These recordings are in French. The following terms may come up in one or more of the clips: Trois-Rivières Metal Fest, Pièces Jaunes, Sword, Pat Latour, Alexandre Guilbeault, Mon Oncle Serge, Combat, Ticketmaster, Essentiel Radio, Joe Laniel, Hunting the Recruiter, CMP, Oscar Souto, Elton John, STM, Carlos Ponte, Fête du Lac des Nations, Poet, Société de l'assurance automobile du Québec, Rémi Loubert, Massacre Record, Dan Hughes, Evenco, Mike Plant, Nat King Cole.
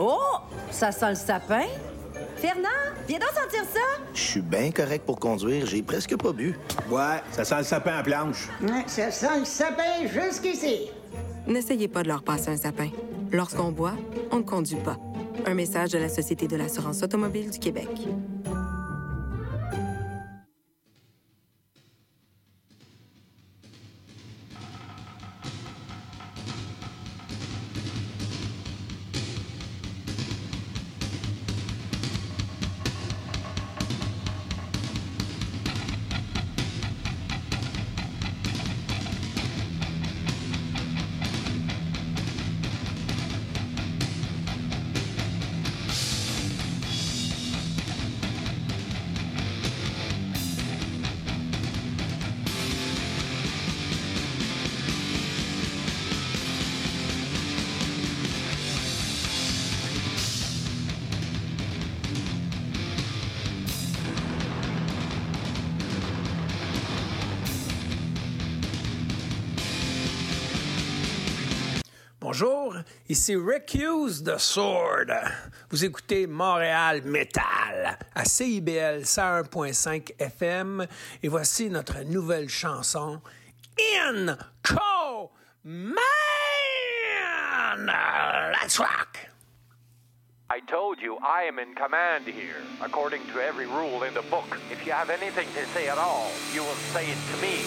Oh! Ça sent le sapin. Fernand, viens donc sentir ça. Je suis bien correct pour conduire. J'ai presque pas bu. Ouais, ça sent le sapin à planche. Ouais, ça sent le sapin jusqu'ici. N'essayez pas de leur passer un sapin. Lorsqu'on boit, on ne conduit pas. Un message de la Société de l'assurance automobile du Québec. Bonjour, ici Rick Hughes de Sword. Vous écoutez Montréal Metal à CIBL 101.5 FM et voici notre nouvelle chanson In Command. Let's rock! I told you I am in command here, according to every rule in the book. If you have anything to say at all, you will say it to me.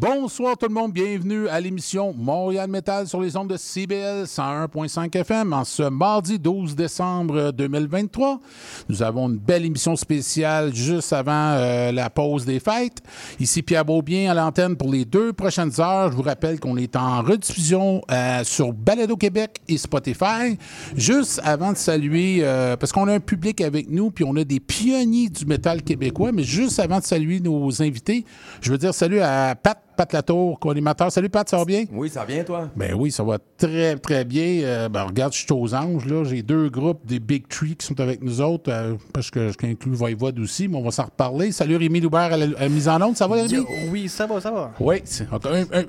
Bonsoir tout le monde, bienvenue à l'émission Montréal Metal sur les ondes de CIBL 101.5 FM en ce mardi 12 décembre 2023. Nous avons une belle émission spéciale juste avant la pause des fêtes. Ici Pierre Beaubien à l'antenne pour les deux prochaines heures. Je vous rappelle qu'on est en rediffusion sur Balado Québec et Spotify. Juste avant de saluer, parce qu'on a un public avec nous puis on a des pionniers du métal québécois, mais juste avant de saluer nos invités, je veux dire salut à Pat Latour, co-animateur. Salut Pat, ça va bien? Oui, ça va bien, toi? Ben oui, ça va très, très bien. Regarde, je suis aux anges, là. J'ai deux groupes des Big Three qui sont avec nous autres, parce que je inclus Voivod aussi, mais on va s'en reparler. Salut Rémi Loubert à la mise en onde, ça va Rémi? Oui, ça va, ça va. Oui,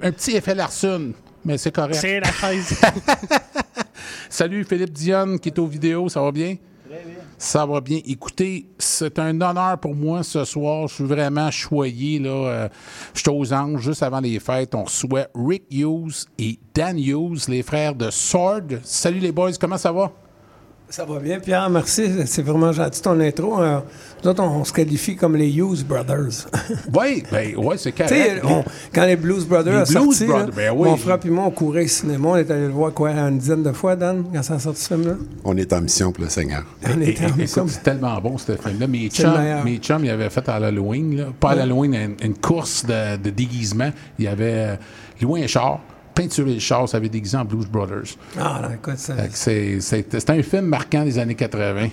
un petit effet Larson, mais c'est correct. C'est la chaise. Salut Philippe Dionne qui est aux vidéos, ça va bien? Très bien. Ça va bien. Écoutez, c'est un honneur pour moi ce soir. Je suis vraiment choyé, là. Je suis aux anges. Juste avant les fêtes, on reçoit Rick Hughes et Dan Hughes, les frères de Sword. Salut les boys, comment ça va? Ça va bien, Pierre, merci. C'est vraiment gentil ton intro. Nous autres, on se qualifie comme les Hughes Brothers. Oui, ben, ouais, c'est correct. Quand les Blues Brothers sont sortis, ben oui. Mon frère et moi, on courait au cinéma. On est allé le voir quoi, une dizaine de fois, Dan, quand ça a sorti ce film-là? On est en mission pour le Seigneur. On est en mission. C'est tellement bon, ce film-là. Mes chums, ils avaient fait à l'Halloween, là. Pas à l'Halloween, une course de déguisement. Ils avaient loué un char. Peinturé le char, ça avait déguisé en Blues Brothers. Ah, non, écoute, ça... C'est un film marquant des années 80.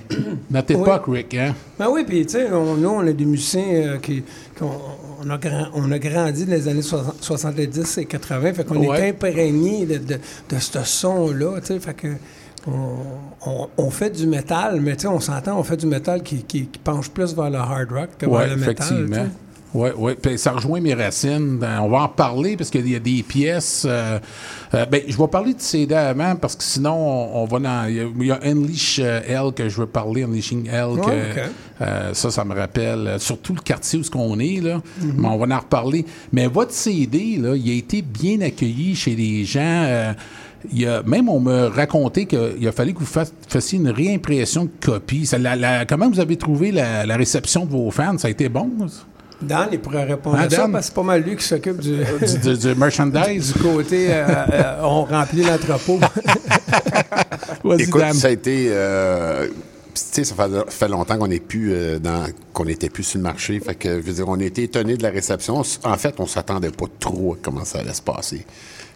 Notre époque, oui. Rick, hein? Ben oui, puis tu sais, nous, on a des musiciens on a grandi dans les années 70 et 80, fait qu'on est imprégnés de ce son-là, tu sais, fait que... On fait du métal, mais tu sais, on s'entend, on fait du métal qui penche plus vers le hard rock que vers le métal. Oui, effectivement. Oui. Puis ça rejoint mes racines. On va en parler parce qu'il y a des pièces. Je vais parler de CD avant parce que sinon, on va dans. Il y a Unleashing Hell que je veux parler. Unleashing Hell, ça me rappelle. Surtout le quartier où on est, là. Mm-hmm. Mais on va en reparler. Mais votre CD, là, il a été bien accueilli chez les gens. On m'a raconté qu'il a fallu que vous fassiez une réimpression de copies. Comment vous avez trouvé la réception de vos fans? Ça a été bon, ça? Dan, il pourrait répondre à ça, parce que c'est pas mal lui qui s'occupe du merchandise. Du côté, on remplit l'entrepôt. Écoute, Dan. Ça a été... ça fait longtemps qu'on n'était plus sur le marché. Fait que, je veux dire, on était étonnés de la réception. En fait, on s'attendait pas trop à comment ça allait se passer.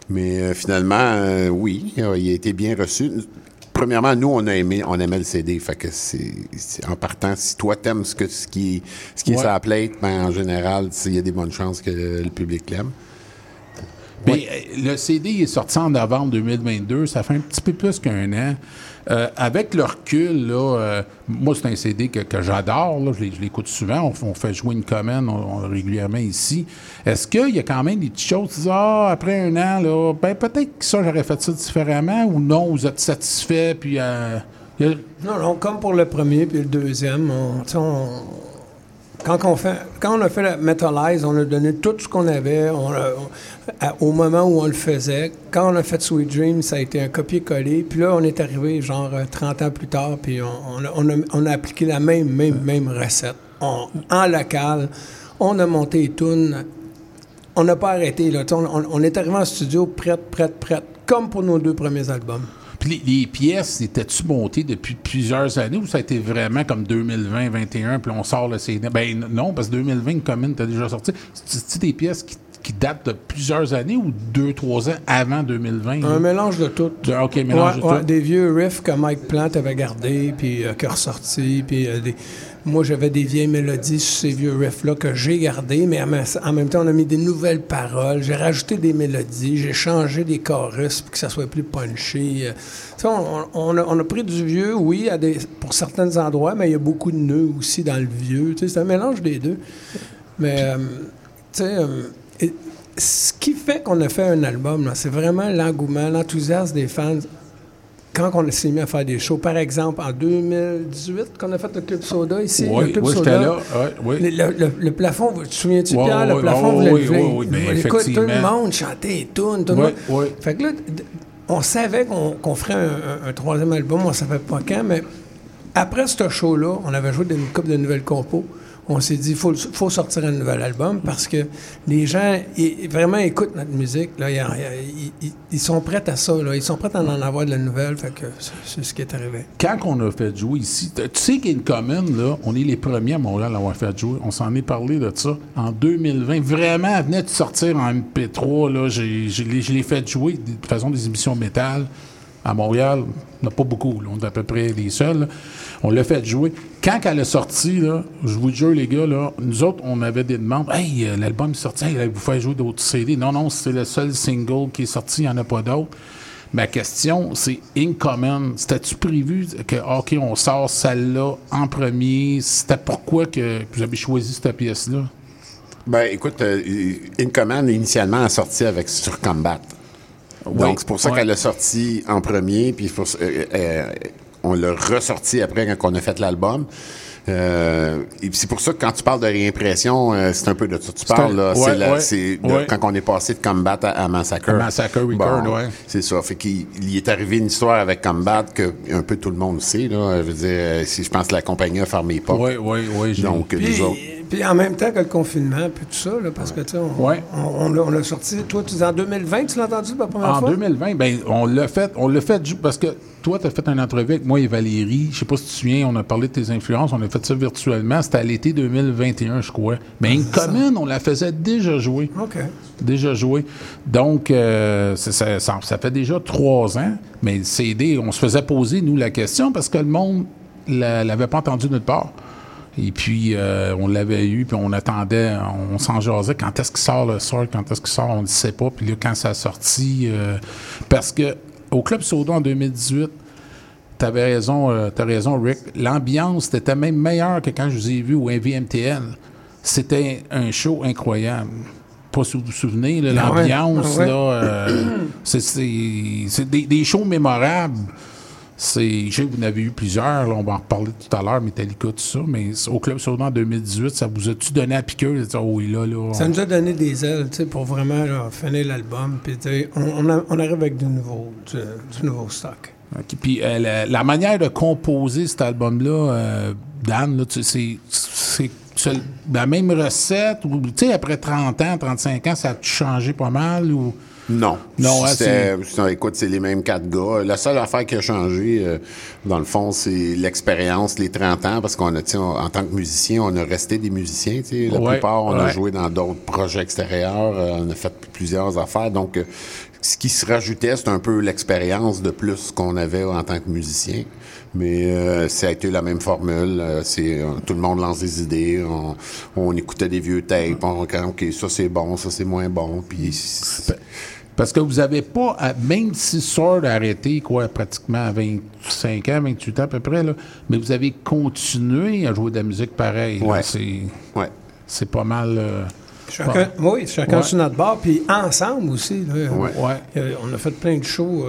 Mais finalement, il a été bien reçu. Premièrement, nous, on aimait le CD. Fait que c'est en partant, si toi t'aimes ce qui est sur la plate, en général, il y a des bonnes chances que le public l'aime. Oui. Mais le CD est sorti en novembre 2022. Ça fait un petit peu plus qu'un an. Avec le recul, là, moi, c'est un CD que j'adore. Là, je l'écoute souvent. On fait jouer une commune régulièrement ici. Est-ce qu'il y a quand même des petites choses qui disent « Ah, après un an, là, ben, peut-être que ça, j'aurais fait ça différemment » ou non, vous êtes satisfait? Puis, Non, comme pour le premier puis le deuxième, Quand on a fait la Metallize, on a donné tout ce qu'on avait au moment où on le faisait. Quand on a fait Sweet Dreams, ça a été un copier-coller. Puis là, on est arrivé genre 30 ans plus tard, puis on a appliqué la même recette. En local, on a monté les tunes. On n'a pas arrêté. Là. On est arrivé en studio prête, comme pour nos deux premiers albums. Puis les pièces, étaient-tu montées depuis plusieurs années ou ça a été vraiment comme 2020, 2021, puis on sort le CD? Ben non, parce que 2020, Common, t'as déjà sorti. C'est-tu des pièces qui datent de plusieurs années ou 2-3 ans avant 2020? Un mélange de tout. OK, mélange de tout. Des vieux riffs que Mike Plant avait gardés, puis qui a ressorti, puis moi, j'avais des vieilles mélodies sur ces vieux riffs-là que j'ai gardés, mais en même temps, on a mis des nouvelles paroles. J'ai rajouté des mélodies, j'ai changé des chorus pour que ça soit plus punché. On a pris du vieux, oui, pour certains endroits, mais il y a beaucoup de nœuds aussi dans le vieux. C'est un mélange des deux. Mais, ce qui fait qu'on a fait un album, là, c'est vraiment l'engouement, l'enthousiasme des fans. Quand on s'est mis à faire des shows, par exemple, en 2018, qu'on a fait le Club Soda ici, j'étais là. Oui. Le plafond, tu te souviens-tu, Pierre? Le plafond, vous l'avez fait. Oui, écoute, tout le monde chantait les tunes, tout le monde. Oui. Fait que là, on savait qu'on ferait un troisième album, on savait pas quand, mais après ce show-là, on avait joué une couple de nouvelles compos. on s'est dit, faut sortir un nouvel album parce que les gens, vraiment écoutent notre musique. Là, ils sont prêts à ça. Là, ils sont prêts à en avoir de la nouvelle. Fait que c'est ce qui est arrivé. Quand on a fait jouer ici, tu sais qu'In Common, là, on est les premiers à Montréal à l'avoir fait jouer. On s'en est parlé de ça en 2020. Vraiment, elle venait de sortir en MP3. Là, je l'ai fait jouer de façon des émissions métal. À Montréal, on n'a pas beaucoup. Là. On est à peu près les seuls. Là. On l'a fait jouer. Quand elle est sortie, là, je vous jure, les gars, là, nous autres, on avait des demandes. « Hey, l'album est sorti. Hey, vous faites jouer d'autres CD. » Non, c'est le seul single qui est sorti. Il n'y en a pas d'autres. Ma question, c'est In Common. C'était-tu prévu que, OK, on sort celle-là en premier? C'était pourquoi que vous avez choisi cette pièce-là? Bien, écoute, In Common, initialement, a sorti sur Combat. Oui. Donc, c'est pour ça qu'elle a sorti en premier, puis on l'a ressorti après quand on a fait l'album. Et c'est pour ça que quand tu parles de réimpression, c'est un peu de ça que tu parles. Là, quand on est passé de Combat à Massacre. Massacre Record, bon, oui. C'est ça. Fait qu'il est arrivé une histoire avec Combat que un peu tout le monde sait. Là, je veux dire, je pense que la compagnie a fermé les portes. Oui. Donc, les autres. Puis en même temps que le confinement, puis tout ça, là, parce que, tu sais, on l'a sorti. Toi, tu dis en 2020, tu l'as entendu pour la première fois? En 2020, bien, on l'a fait parce que toi, tu as fait une entrevue avec moi et Valérie. Je sais pas si tu te souviens, on a parlé de tes influences, on a fait ça virtuellement. C'était à l'été 2021, je crois. Mais In Common, on la faisait déjà jouer. OK. Déjà joué. Donc, ça fait déjà 3 ans. Mais le CD, on se faisait poser, nous, la question parce que le monde l'avait pas entendu de notre part. Et puis, on l'avait eu, puis on attendait, on s'en jasait. Quand est-ce qu'il sort le Sword? Quand est-ce qu'il sort? On ne sait pas. Puis là, quand ça a sorti... parce que au Club Soda en 2018, t'as raison, Rick, l'ambiance était même meilleure que quand je vous ai vu au MVMTL. C'était un show incroyable. Pas si vous vous souvenez, là, l'ambiance, c'est des shows mémorables. Je sais que vous en avez eu plusieurs, là, on va en reparler tout à l'heure, Metallica, tout ça, mais au Club Soda en 2018, ça vous a-tu donné à piqueuse? Ça nous a donné des ailes, tu sais, pour vraiment là, finir l'album, puis on arrive avec du nouveau stock. Okay. Puis la manière de composer cet album-là, Dan, là, c'est la même recette, ou tu sais, après 30 ans, 35 ans, ça a changé pas mal, ou... Non, écoute, c'est les mêmes 4 gars. La seule affaire qui a changé, dans le fond, c'est l'expérience, les 30 ans, parce qu'on a, en tant que musicien, on a resté des musiciens. La plupart, on a joué dans d'autres projets extérieurs, on a fait plusieurs affaires. Donc, ce qui se rajoutait, c'est un peu l'expérience de plus qu'on avait en tant que musicien. Mais ça a été la même formule. Tout le monde lance des idées. On écoutait des vieux tapes. OK, ça c'est bon, ça c'est moins bon. Puis... Parce que vous n'avez pas, même si Sword a arrêté, quoi, pratiquement à 25 ans, 28 ans à peu près, là, mais vous avez continué à jouer de la musique pareille. Oui. C'est pas mal... Chacun sur notre bord, puis ensemble aussi. Là, on a fait plein de shows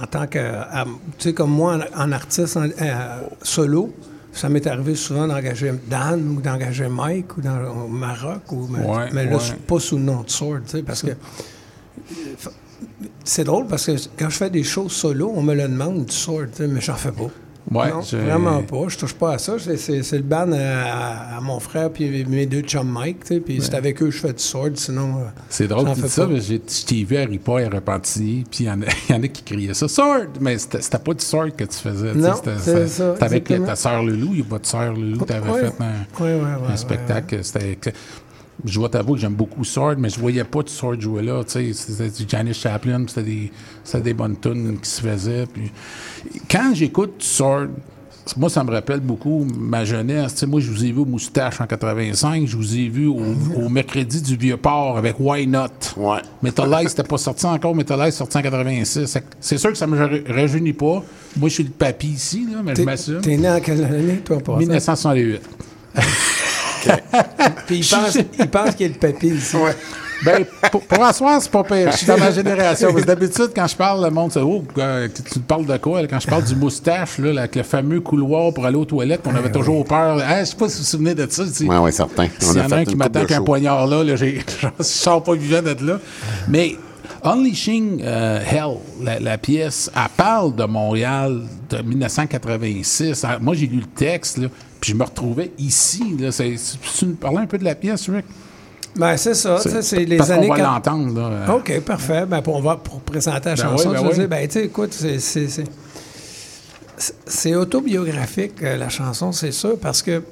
en tant que... Tu sais, comme moi, en artiste solo, ça m'est arrivé souvent d'engager Dan ou d'engager Mike ou au Maroc. Mais là, pas sous le nom de Sword, tu sais, parce que... C'est drôle, parce que quand je fais des shows solo, on me le demande du Sword, tu sais, mais j'en fais pas. Vraiment pas. Je touche pas à ça. C'est le ban à mon frère puis mes 2 chums Mike. Puis c'est avec eux que je fais du Sword. Sinon, c'est drôle que tu dis ça. Je t'ai vu à Ripa et à Repentigny. Puis il y en a qui criaient ça. Sword! Mais c'était pas du Sword que tu faisais. Non, c'est ça. C'était avec ta sœur Leloup. Il y a pas de sœur Leloup. T'avais fait un spectacle. C'était... Je dois t'avouer que j'aime beaucoup Sword, mais je voyais pas du Sword jouer là. C'était du Janis Joplin, c'était des bonnes tunes qui se faisaient. Puis... Quand j'écoute Sword, moi, ça me rappelle beaucoup ma jeunesse. Moi, je vous ai vu au Moustache en 85, je vous ai vu au Mercredi du Vieux-Port avec Why Not. Ouais. Metallica, c'était pas sorti encore, Metallica est sorti en 86. C'est sûr que ça me rajeunit pas. Moi, je suis le papy ici, là, mais je m'assume. T'es né en quelle année, toi, pas? 1968. Puis il pense qu'il est le papy ici. Ouais. Ben, pour asseoir, c'est pas pire. Je suis dans ma génération. Parce que d'habitude, quand je parle, le monde se dit « Oh, tu parles de quoi? » Quand je parle du Moustache, là, avec le fameux couloir pour aller aux toilettes, on avait toujours peur. Je sais pas si vous vous souvenez de ça. Oui, certain. S'il y en a un qui m'attaque un poignard là, je sors pas vivant d'être là. Mais Unleashing Hell, la pièce, elle parle de Montréal de 1986. Alors, moi, j'ai lu le texte, là, puis je me retrouvais ici. Là. Tu nous parlais un peu de la pièce, Rick? Ben, c'est ça. C'est les années qu'on va l'entendre. Là. OK, parfait. Ben, pour présenter la chanson, je dis, ben, tu sais, écoute, c'est autobiographique, la chanson, c'est sûr, parce que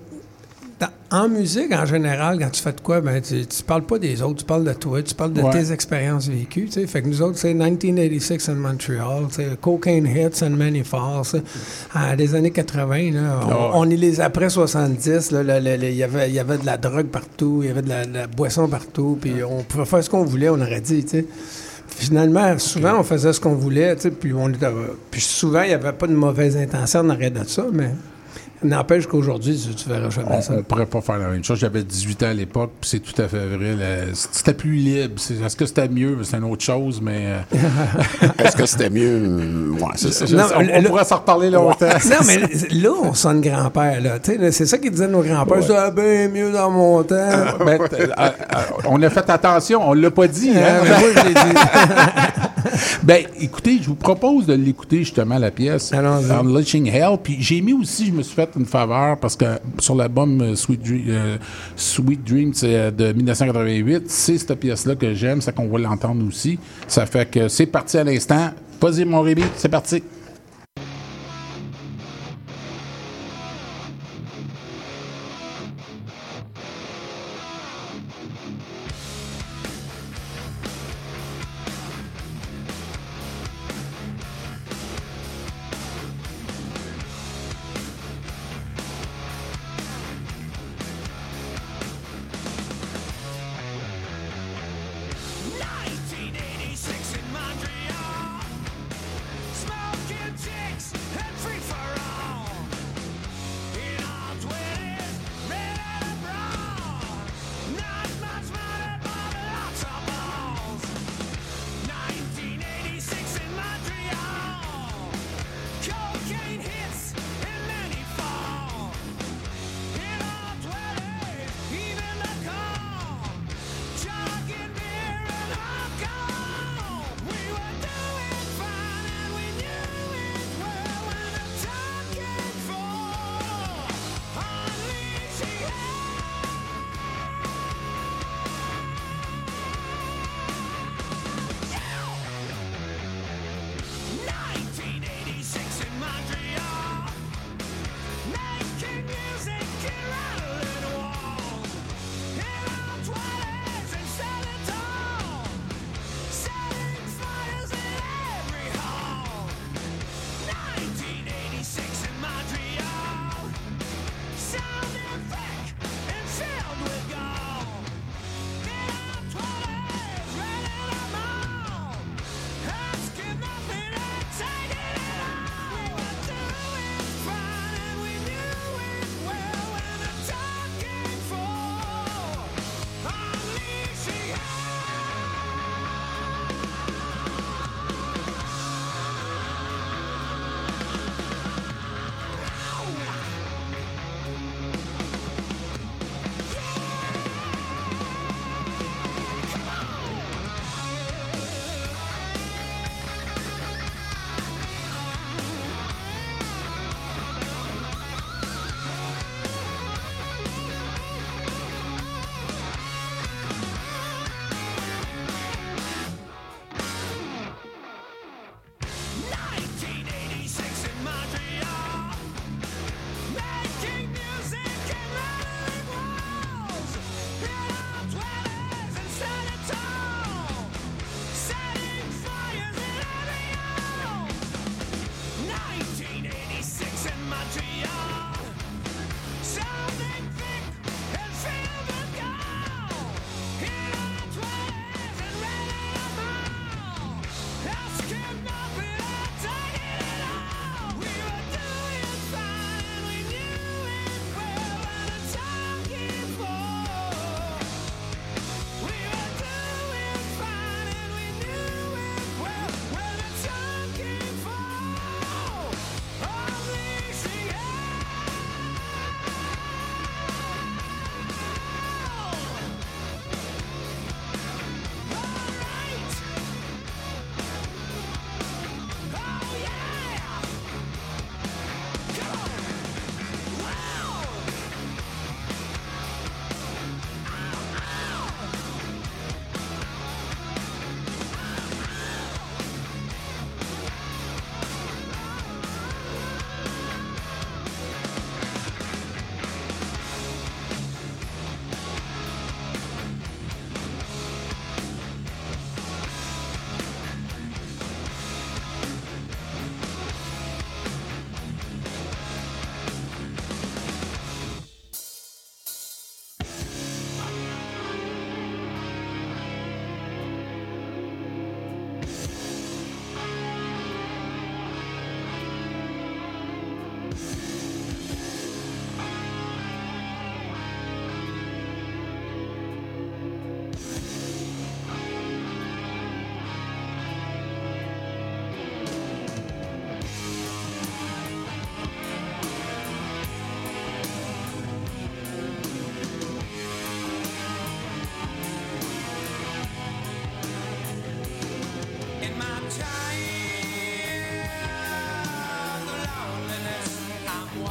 en musique, en général, quand tu fais de quoi, ben, tu parles pas des autres, tu parles de toi, tu parles de tes expériences vécues. T'sais. Fait que nous autres, c'est 1986 in Montreal, Cocaine Hits and Many Falls. Des années 80, là, on est les après 70, il y avait de la drogue partout, il y avait de la boisson partout, puis on pouvait faire ce qu'on voulait, on aurait dit. T'sais. Finalement, souvent, on faisait ce qu'on voulait, puis souvent, il n'y avait pas de mauvaise intention en arrière de ça, mais... N'empêche qu'aujourd'hui, tu verras jamais ça. On ne pourrait pas faire la même chose. J'avais 18 ans à l'époque, puis c'est tout à fait vrai. C'était plus libre. Est-ce que c'était mieux? C'est une autre chose, mais... Est-ce que c'était mieux? Ouais, c'est ça. Non, on pourrait s'en reparler longtemps. Non, mais là, on sonne grand-père. Là. Là, c'est ça qu'ils disaient nos grands-pères. Ouais. C'était bien mieux dans mon temps. Ben, on a fait attention. On ne l'a pas dit. Hein? Moi, je l'ai dit. Ben, écoutez, je vous propose de l'écouter justement, la pièce Unleashing Hell. Puis j'ai mis aussi, je me suis fait une faveur parce que sur l'album Sweet Dreams de 1988, c'est cette pièce-là que j'aime, c'est qu'on va l'entendre aussi. Ça fait que c'est parti à l'instant. Vas-y, mon Rémi, c'est parti. Smoking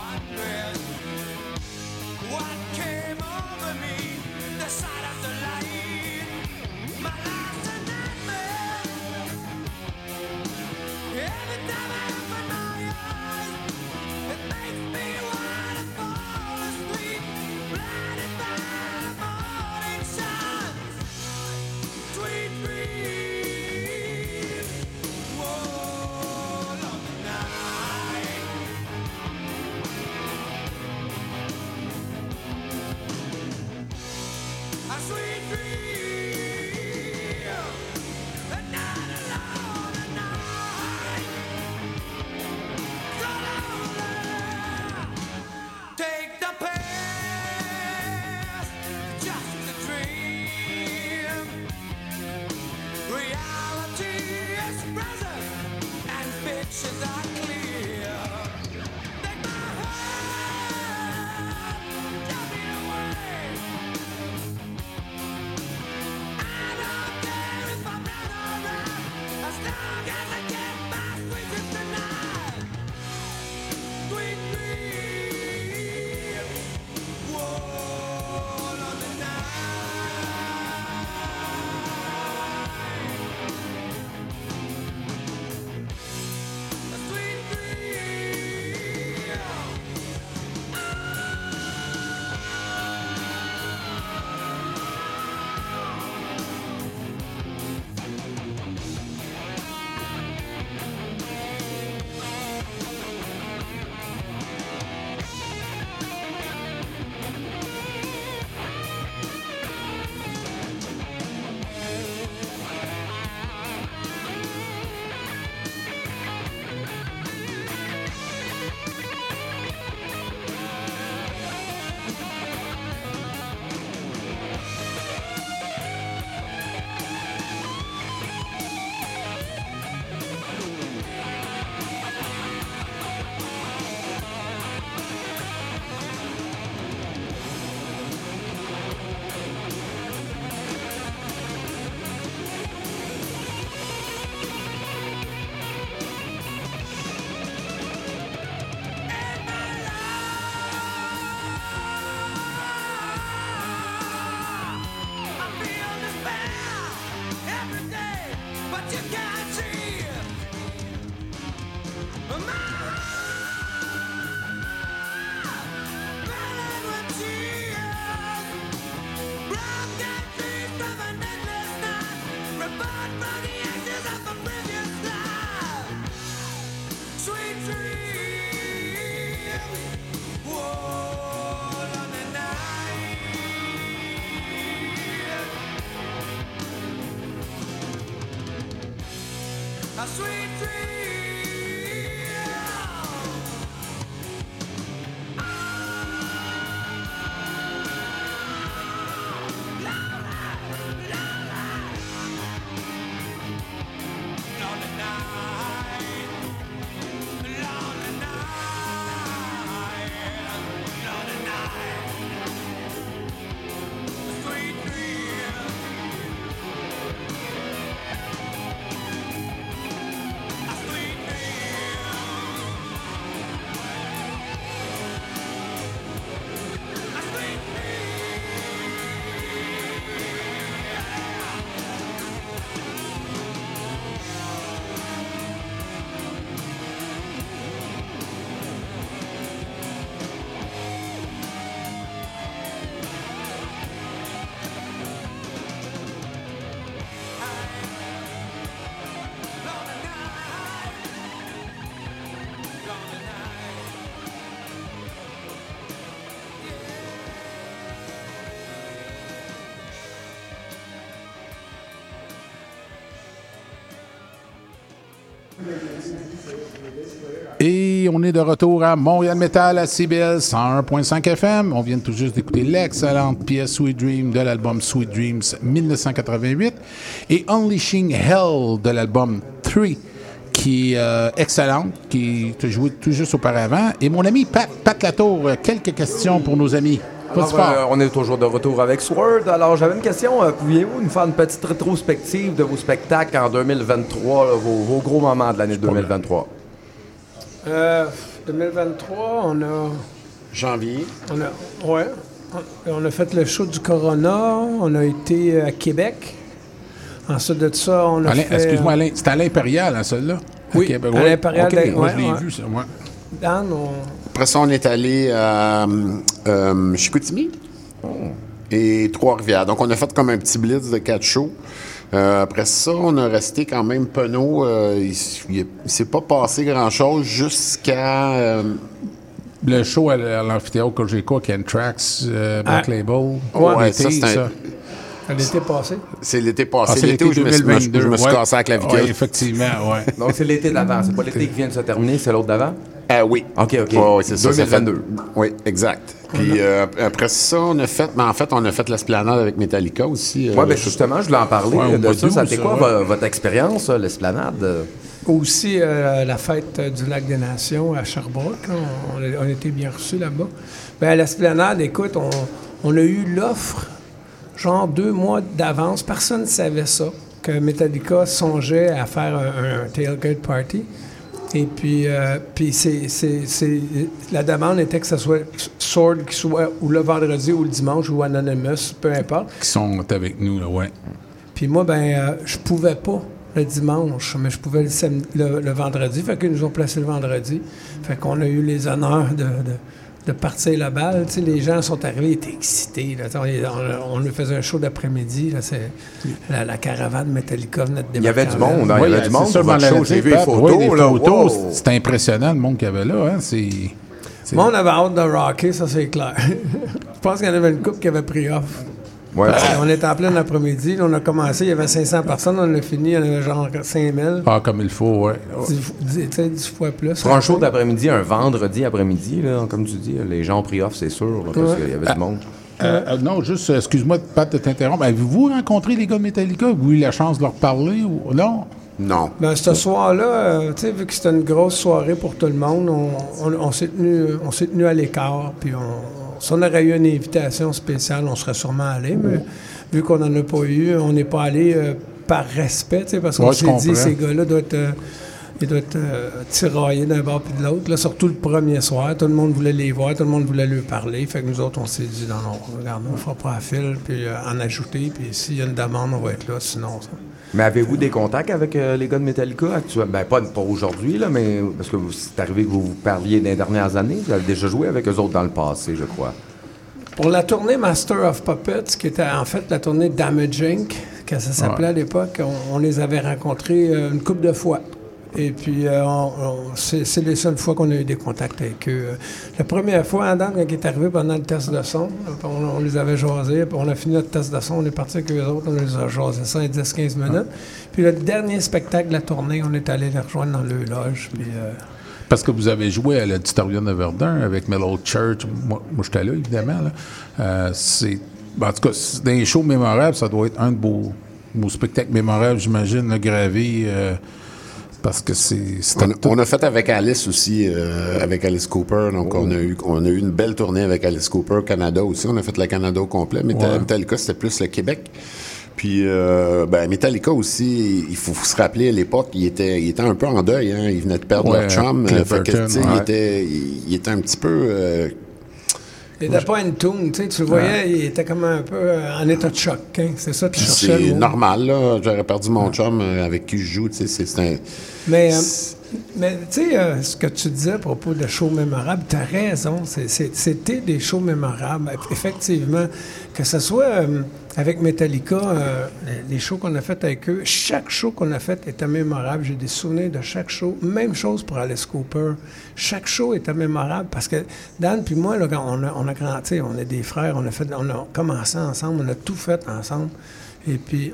wondering what came over me, the sight of the light, my life's a nightmare. Every time I open my eyes, it makes me want to fall asleep, blinded by the morning sun, sweet dreams. Sweet dream, but not alone tonight. So lonely, take the past, just a dream. Reality is present and pictures are clear. Et on est de retour à Montréal Metal à CIBL 101.5 FM. On vient tout juste d'écouter l'excellente pièce Sweet Dream de l'album Sweet Dreams 1988 et Unleashing Hell de l'album 3 qui est excellente, qui te jouait tout juste auparavant. Et mon ami Pat Latour, quelques questions pour nos amis. Alors, on est toujours de retour avec Sword. Alors, j'avais une question. Pouviez-vous nous faire une petite rétrospective de vos spectacles en 2023, là, vos gros moments de l'année 2023? 2023, on a... Janvier. Oui. On a fait le show du Corona. On a été à Québec. Ensuite de ça, on a fait... Excuse-moi, Alain. C'était à l'Impérial, hein, celle-là? Oui, Québec. À l'Impérial. Okay. Moi, je l'ai vu, ça, moi. Dan, Après ça, on est allé à Chicoutimi et Trois-Rivières. Donc, on a fait comme un petit blitz de 4 shows. Après ça, on a resté quand même penaud. Il ne s'est pas passé grand-chose jusqu'à... le show à l'amphithéâtre Cogeco qui Anthrax, Black Label. Ouais, ça, c'est ça. L'été passé? C'est l'été passé. C'est l'été où 2022. Je me suis cassé la clavicule. Oui, effectivement, oui. Donc, c'est l'été d'avant. C'est pas l'été qui vient de se terminer, c'est l'autre d'avant? Oui. OK, OK. Oh, oui, c'est 2022. Ça, fait... Oui, exact. Puis après ça, on a fait... Mais en fait, on a fait l'Esplanade avec Metallica aussi. Oui, bien justement, je voulais en parler. Ouais, de ça, ça a été quoi votre expérience, l'Esplanade? Aussi, la fête du Lac des Nations à Sherbrooke. On a été bien reçus là-bas. Bien, à l'Esplanade, écoute, on a eu l'offre... genre 2 mois d'avance, personne ne savait ça, que Metallica songeait à faire un tailgate party. Et puis, la demande était que ce soit Sword, qui soit ou le vendredi ou le dimanche, ou Anonymous, peu importe. Qui sont avec nous, là, ouais. Puis moi, je pouvais pas le dimanche, mais je pouvais le vendredi. Fait qu'ils nous ont placé le vendredi. Fait qu'on a eu les honneurs de partir la balle. Tu sais, les gens sont arrivés, ils étaient excités. Là. On lui faisait un show d'après-midi. Là, c'est la caravane Metallica venait de démarrer. Il y avait du monde. Hein? Ouais, il y avait du monde. Sur votre show, j'ai vu les photos. Oui, là, photos, wow. C'était impressionnant, le monde qu'il y avait là. Hein? Moi, on avait hâte de rocker, ça, c'est clair. Je pense qu'il y en avait une couple qui avait pris off. Ouais. On était en plein après-midi. Là, on a commencé, il y avait 500 personnes. On a fini, il y en avait genre 5000. Ah, comme il faut, ouais. 10 fois plus. Pour un show d'après-midi, un vendredi après-midi, là, comme tu dis, les gens ont pris off, c'est sûr, là, parce qu'il y avait du monde. Non, juste, excuse-moi, Pat, de t'interrompre. Avez-vous rencontré les gars de Metallica? Avez-vous eu la chance de leur parler ou non? Non. Ben, ce soir-là, tu sais, vu que c'était une grosse soirée pour tout le monde, on s'est tenu à l'écart, puis si on aurait eu une invitation spéciale, on serait sûrement allé, mais vu qu'on n'en a pas eu, on n'est pas allé par respect, parce qu'on s'est dit, ces gars-là doivent être tiraillés d'un bord puis de l'autre. Là, surtout le premier soir, tout le monde voulait les voir, tout le monde voulait leur parler. Fait que nous autres, on s'est dit, non, regarde, on fera pas à fil, puis en ajouter, puis s'il y a une demande, on va être là, sinon... Ça... Mais avez-vous des contacts avec les gars de Metallica actuellement? Ben, pas aujourd'hui, là, mais parce que c'est arrivé que vous parliez des dernières années. Vous avez déjà joué avec eux autres dans le passé, je crois. Pour la tournée Master of Puppets, qui était en fait la tournée Damaging, que ça s'appelait à l'époque, on les avait rencontrés une couple de fois. Et puis, c'est les seules fois qu'on a eu des contacts avec eux. La première fois, Adam, quand il est arrivé pendant le test de son, on les avait jasés, puis on a fini notre test de son, on est parti avec eux autres, on les a jasés 10-15 minutes. Puis le dernier spectacle de la tournée, on est allé les rejoindre dans le loge. Puis, parce que vous avez joué à l'Auditorium de Verdun avec Mellow Church. Moi j'étais là, évidemment. Là. En tout cas, c'est des shows mémorables, ça doit être un de vos spectacles mémorables, j'imagine, le gravé... parce que c'est on a fait avec Alice aussi, avec Alice Cooper. Donc, on a eu une belle tournée avec Alice Cooper, Canada aussi. On a fait le Canada au complet. Mais Metallica, c'était plus le Québec. Puis, Metallica aussi, il faut se rappeler, à l'époque, il était un peu en deuil. Hein. Ils venaient de perdre leur chum. Il était un petit peu... il n'était pas une tune, tu sais, tu le voyais, il était comme un peu en état de choc, hein, c'est ça, tu cherchais. C'est normal, là, j'aurais perdu mon chum avec qui je joue, tu sais, c'est un... Mais tu sais, ce que tu disais à propos de shows mémorables, tu as raison, c'était des shows mémorables, effectivement, que ce soit avec Metallica, les shows qu'on a fait avec eux, chaque show qu'on a fait était mémorable, j'ai des souvenirs de chaque show, même chose pour Alice Cooper, chaque show était mémorable, parce que Dan puis moi, là, quand on a grandi, on est des frères, on a commencé ensemble, on a tout fait ensemble. Et puis,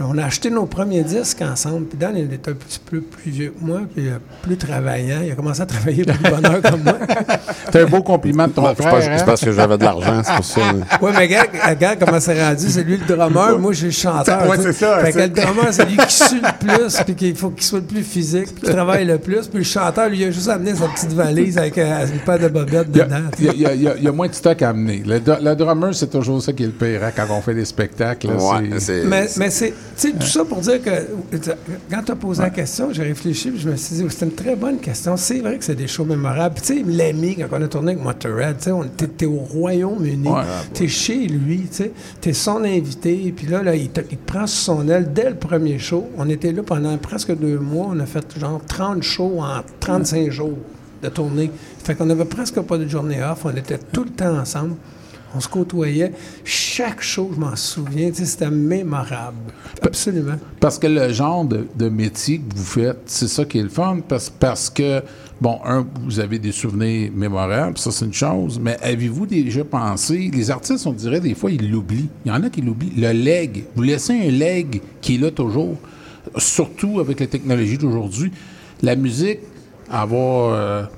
on a acheté nos premiers disques ensemble. Puis Dan, il était un petit peu plus vieux que moi, puis plus travaillant. Il a commencé à travailler pour le bonheur comme moi. C'est un beau compliment de ton frère. C'est parce que j'avais de l'argent, c'est pour ça. Oui, mais regarde comment c'est rendu. C'est lui le drummer, moi, j'ai le chanteur. Oui, c'est ça. Fait que le drummer, c'est lui qui sue le plus, puis qu'il faut qu'il soit le plus physique, puis qu'il travaille le plus. Puis le chanteur, lui, il a juste amené sa petite valise avec une paire de bobettes dedans. Il y a moins de stock à amener. Le drummer, c'est toujours ça qui est le pire, hein, quand on fait des spectacles. Là, Mais c'est, tu sais, tout ça pour dire que quand tu as posé la question, j'ai réfléchi, puis je me suis dit, c'est une très bonne question. C'est vrai que c'est des shows mémorables. Tu sais, l'ami, quand on a tourné avec Motorhead, tu sais, t'es au Royaume-Uni, t'es chez lui, tu sais, t'es son invité, puis là, il te prend sous son aile dès le premier show. On était là pendant presque 2 mois, on a fait genre 30 shows en 35 jours de tournée. Fait qu'on n'avait presque pas de journée off, on était tout le temps ensemble. On se côtoyait. Chaque chose, je m'en souviens. C'était mémorable. Absolument. Parce que le genre de métier que vous faites, c'est ça qui est le fun. Parce que, bon, vous avez des souvenirs mémorables. Ça, c'est une chose. Mais avez-vous déjà pensé... Les artistes, on dirait, des fois, ils l'oublient. Il y en a qui l'oublient. Le leg. Vous laissez un leg qui est là toujours. Surtout avec la technologie d'aujourd'hui. La musique, avoir...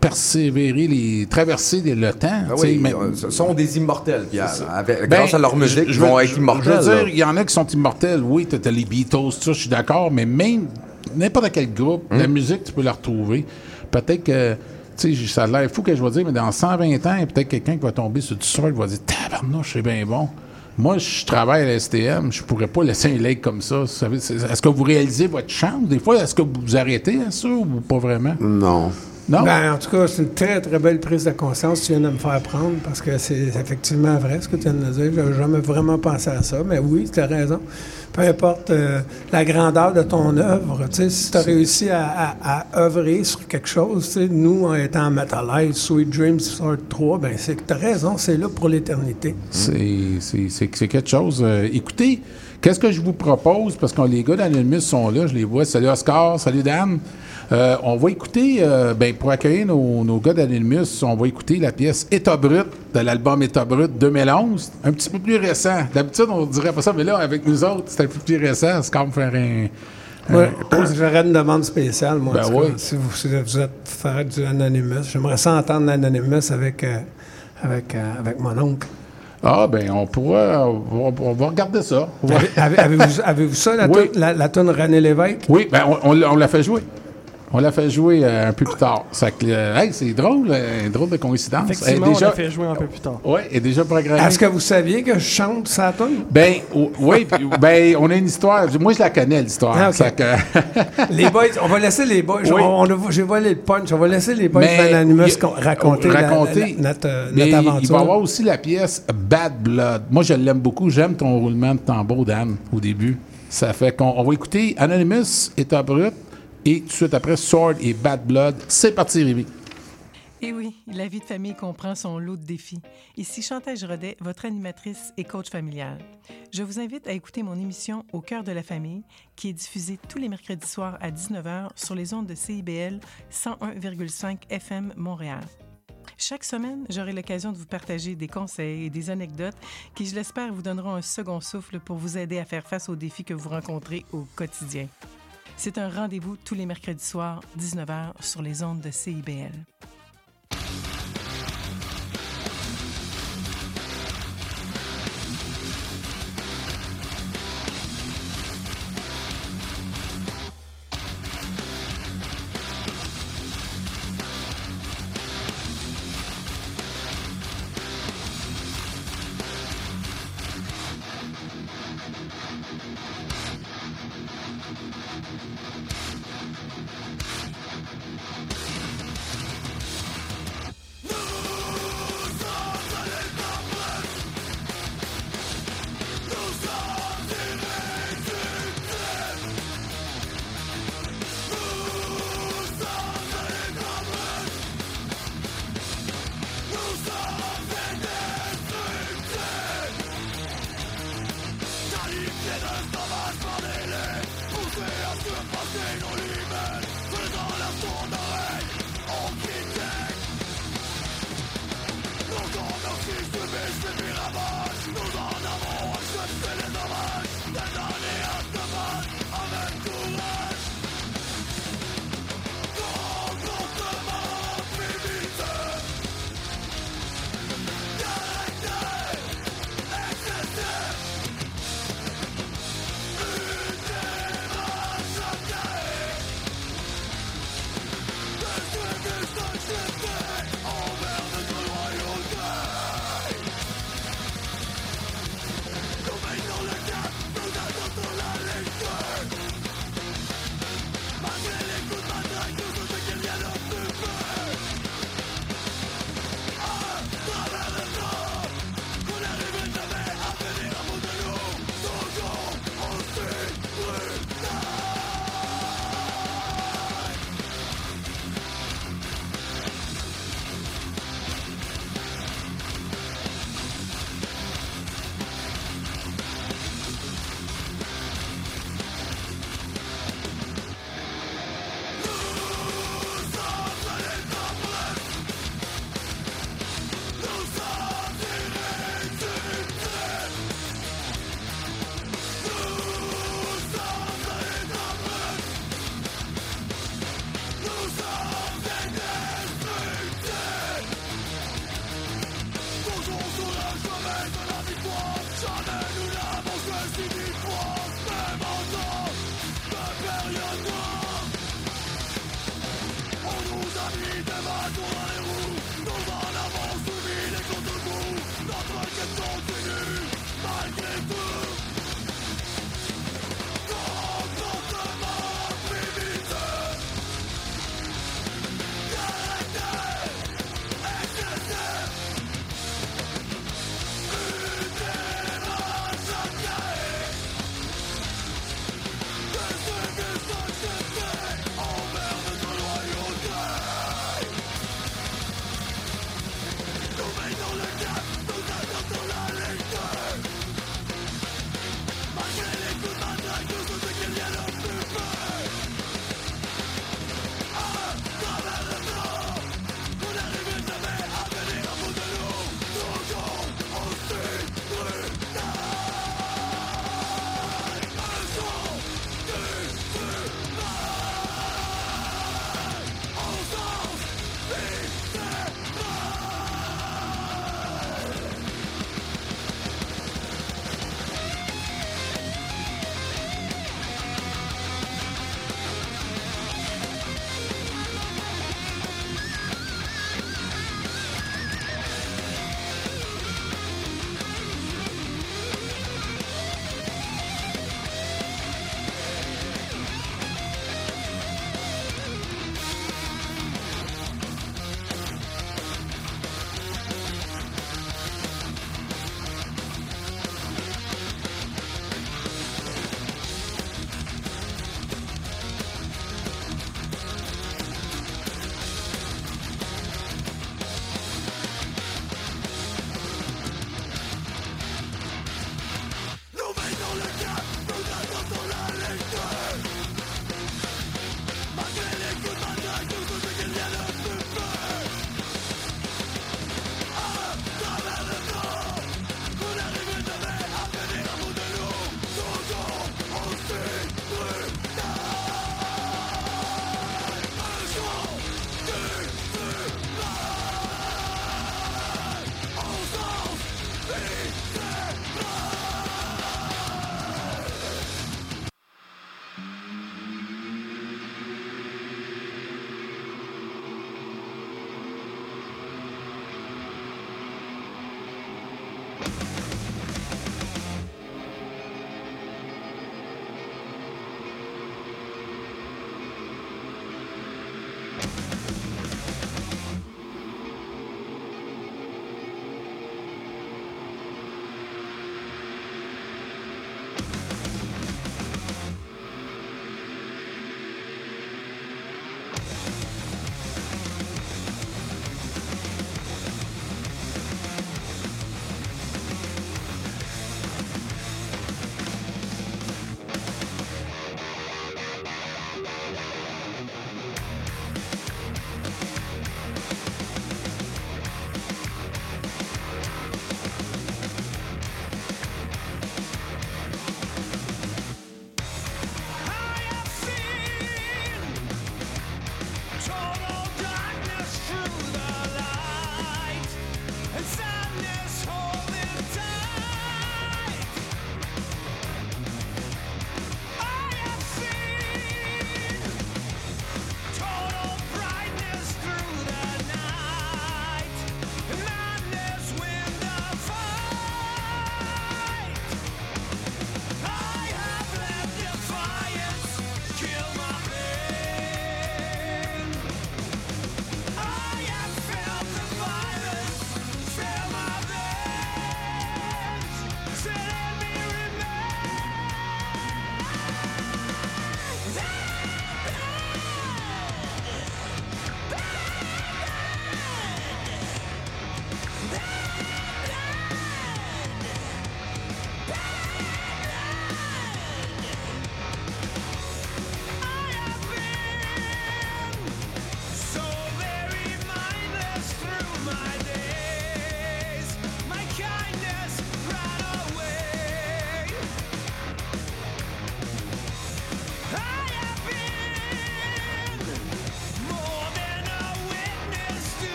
persévérer, traverser le temps. Ben oui, ce sont des immortels. Grâce à leur musique, ils vont être immortels. Je veux dire, il y en a qui sont immortels. Oui, tu as les Beatles, ça, je suis d'accord, mais même n'importe quel groupe, la musique, tu peux la retrouver. Peut-être que, tu sais, ça a l'air fou que je vais dire, mais dans 120 ans, peut-être quelqu'un qui va tomber sur du sol qui va dire « Tabarnouche, c'est bien bon ». Moi, je travaille à la STM, je pourrais pas laisser un leg comme ça. Est-ce que vous réalisez votre chance? Des fois, est-ce que vous vous arrêtez à ça ou pas vraiment? Non. Ben, en tout cas, c'est une très, très belle prise de conscience que tu viens de me faire prendre, parce que c'est effectivement vrai ce que tu viens de me dire. J'avais jamais vraiment pensé à ça, mais oui, tu as raison. Peu importe la grandeur de ton œuvre, si tu as réussi à œuvrer sur quelque chose, nous, en étant Metallica, Sweet Dreams, Sword 3, ben, tu as raison, c'est là pour l'éternité. C'est quelque chose. Écoutez, qu'est-ce que je vous propose, parce que les gars d'Anonymous sont là, je les vois. Salut Oscar, salut Dan. On va écouter, pour accueillir nos gars d'Anonymous, on va écouter la pièce État Brut de l'album État Brut 2011, un petit peu plus récent. D'habitude, on dirait pas ça, mais là, avec nous autres, c'est un peu plus récent. C'est comme faire j'aurais une demande spéciale, moi. Ben oui. Si vous êtes faire du Anonymous, j'aimerais ça entendre l'Anonymous avec mon oncle. Ah, ben, on va regarder ça. Avez-vous ça, la toune René Lévesque? Oui, ben, on l'a fait jouer. On l'a fait jouer un peu plus tard. C'est drôle, une drôle de coïncidence. Effectivement, on l'a fait jouer un peu plus tard. Oui, elle est déjà programmée. Est-ce que vous saviez que je chante sa toune? Ben, oui, on a une histoire. Moi, je la connais, l'histoire. Ah, okay. Les boys, on va laisser les boys. Oui. J'ai volé le punch. On va laisser les boys d'Anonymous raconter notre aventure. Il va y avoir aussi la pièce Bad Blood. Moi, je l'aime beaucoup. J'aime ton roulement de tambour, Dan, au début. Ça fait qu'on va écouter Anonymous, État Brut. Et tout de suite après, Sword et Bad Blood. C'est parti, Rémi. Eh oui, la vie de famille comprend son lot de défis. Ici Chantal Giraudet, votre animatrice et coach familiale. Je vous invite à écouter mon émission « Au cœur de la famille » qui est diffusée tous les mercredis soirs à 19h sur les ondes de CIBL 101,5 FM Montréal. Chaque semaine, j'aurai l'occasion de vous partager des conseils et des anecdotes qui, je l'espère, vous donneront un second souffle pour vous aider à faire face aux défis que vous rencontrez au quotidien. C'est un rendez-vous tous les mercredis soirs, 19h, sur les ondes de CIBL.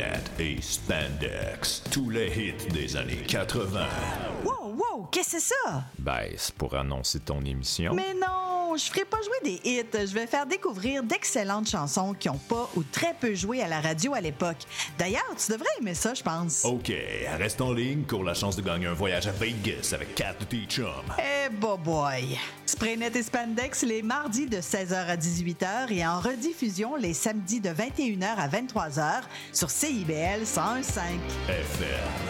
lunettes et spandex. Tous les hits des années 80. Wow, wow, qu'est-ce que c'est ça? Ben, c'est pour annoncer ton émission. Mais non, je ferai pas jouer des hits. Je vais faire découvrir d'excellentes chansons qui ont pas ou très peu joué à la radio à l'époque. D'ailleurs, tu devrais aimer ça, je pense. OK, reste en ligne, cours la chance de gagner un voyage à Vegas avec 4 de tes chums. Eh, boy. Spraynet et Spandex les mardis de 16h à 18h et en rediffusion les samedis de 21h à 23h sur CIBL 101.5 FM.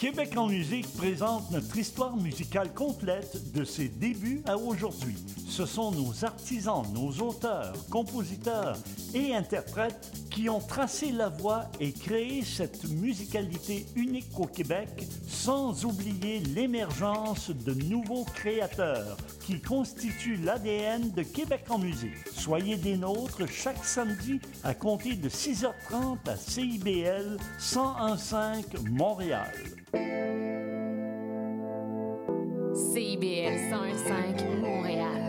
Québec en musique présente notre histoire musicale complète de ses débuts à aujourd'hui. Ce sont nos artisans, nos auteurs, compositeurs et interprètes qui ont tracé la voie et créé cette musicalité unique au Québec, sans oublier l'émergence de nouveaux créateurs qui constituent l'ADN de Québec en musique. Soyez des nôtres chaque samedi à compter de 6h30 à CIBL 101.5 Montréal. CIBL 101.5 Montréal.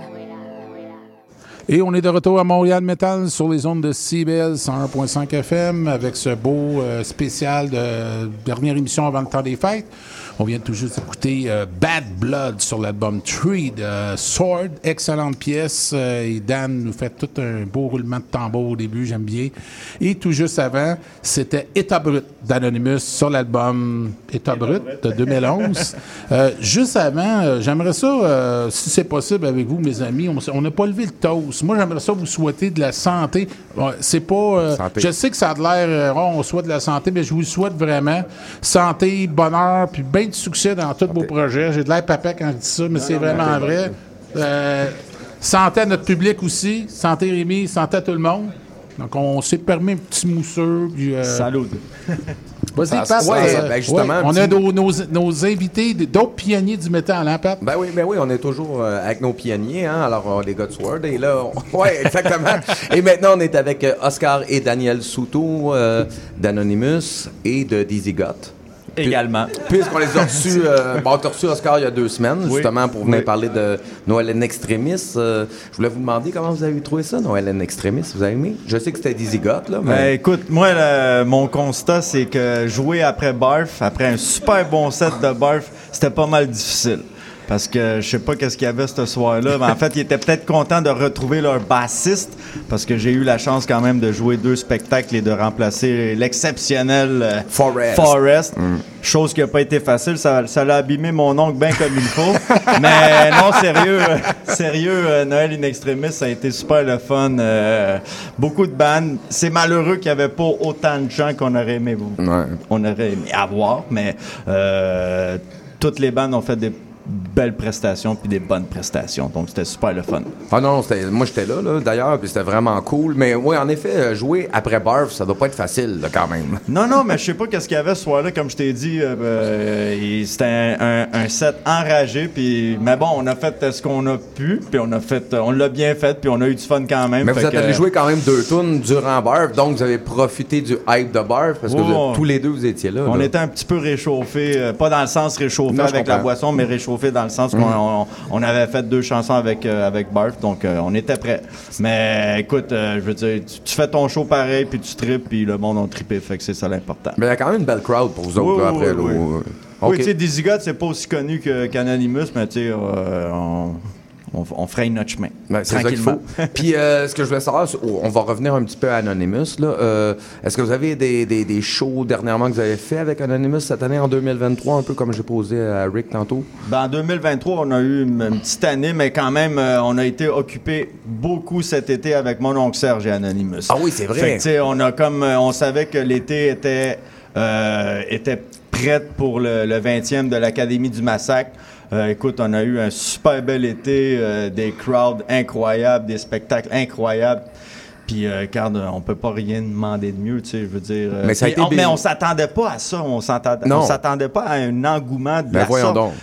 Et on est de retour à Montréal Metal sur les ondes de CIBL 101.5 FM avec ce beau spécial de dernière émission avant le temps des fêtes. On vient tout juste d'écouter Bad Blood sur l'album Tree de Sword. Excellente pièce. Et Dan nous fait tout un beau roulement de tambour au début, j'aime bien. Et tout juste avant, c'était État Brut d'Anonymous sur l'album État Brut de 2011. Juste avant, j'aimerais ça, si c'est possible avec vous, mes amis, on n'a pas levé le toast. Moi, j'aimerais ça vous souhaiter de la santé. C'est pas... je sais que ça a l'air... on souhaite de la santé, mais je vous souhaite vraiment santé, bonheur, puis bien de succès dans tous vos projets. J'ai de l'air papa quand je dis ça, mais c'est vraiment vrai. Santé à notre public aussi. Santé Rémi, santé à tout le monde. Donc, on s'est permis un petit mousseux. Puis, salut. Vas-y, Pat. On a nos invités, d'autres pionniers du métal, hein, Pat? Ben oui, on est toujours avec nos pionniers, hein? Alors, les gars de Sword, et là, oui, exactement. Et maintenant, on est avec Oscar et Daniel Souto d'Anonymous et de Dizzy Gott. Également. Puisqu'on les a reçus, on a reçu Oscar il y a 2 semaines, justement, pour venir parler de Noël N'extrémiste. Je voulais vous demander comment vous avez trouvé ça, Noël N'extrémiste. Vous avez aimé? Je sais que c'était Dizzy Gott, là. Mais... écoute, moi, mon constat, c'est que jouer après Beauf, après un super bon set de Beauf, c'était pas mal difficile. Parce que je sais pas qu'est-ce qu'il y avait ce soir-là, mais en fait, ils étaient peut-être contents de retrouver leur bassiste, parce que j'ai eu la chance quand même de jouer 2 spectacles et de remplacer l'exceptionnel Forrest. Mm. Chose qui n'a pas été facile, ça l'a abîmé mon oncle bien comme il faut. Mais non, sérieux, Noël N'extrémiste, ça a été super le fun. Beaucoup de bandes. C'est malheureux qu'il n'y avait pas autant de gens qu'on aurait aimé, avoir, mais toutes les bandes ont fait des belles prestations puis des bonnes prestations, donc c'était super le fun. Ah non, moi j'étais là d'ailleurs, puis c'était vraiment cool, mais oui, en effet, jouer après Barf, ça doit pas être facile là, quand même. Non, mais je sais pas qu'est-ce qu'il y avait ce soir-là, comme je t'ai dit, c'était un set enragé, puis mais bon, on a fait ce qu'on a pu, puis on l'a bien fait, puis on a eu du fun quand même. Mais vous êtes allés jouer quand même 2 tunes durant Barf, donc vous avez profité du hype de Barf, parce que tous les deux vous étiez là. On était un petit peu réchauffés, pas dans le sens réchauffé avec la boisson, mais réchauffé dans le sens qu'on avait fait 2 chansons avec Barf, donc on était prêts. Mais écoute, je veux dire, tu fais ton show pareil, puis tu tripes, puis le monde a trippé, fait que c'est ça l'important. Mais il y a quand même une belle crowd pour vous autres, là, après. Oui, tu sais, Dizzy Gott, c'est pas aussi connu qu'Anonymous, mais tu sais, on freine notre chemin. Ben, c'est tranquillement. Ça qu'il faut. Puis, ce que je voulais savoir, on va revenir un petit peu à Anonymous. Là. Est-ce que vous avez des shows dernièrement que vous avez fait avec Anonymous cette année en 2023, un peu comme j'ai posé à Rick tantôt? Ben, en 2023, on a eu une petite année, mais quand même, on a été occupé beaucoup cet été avec Mon Oncle Serge et Anonymous. Ah oui, c'est vrai. Fait que, tu sais, on savait que l'été était prête pour le 20e de l'Académie du Massacre. Écoute, on a eu un super bel été, des crowds incroyables, des spectacles incroyables. Puis, on peut pas rien demander de mieux, tu sais, je veux dire. Mais on s'attendait pas à ça. On s'attendait pas à un engouement de la sorte. Donc.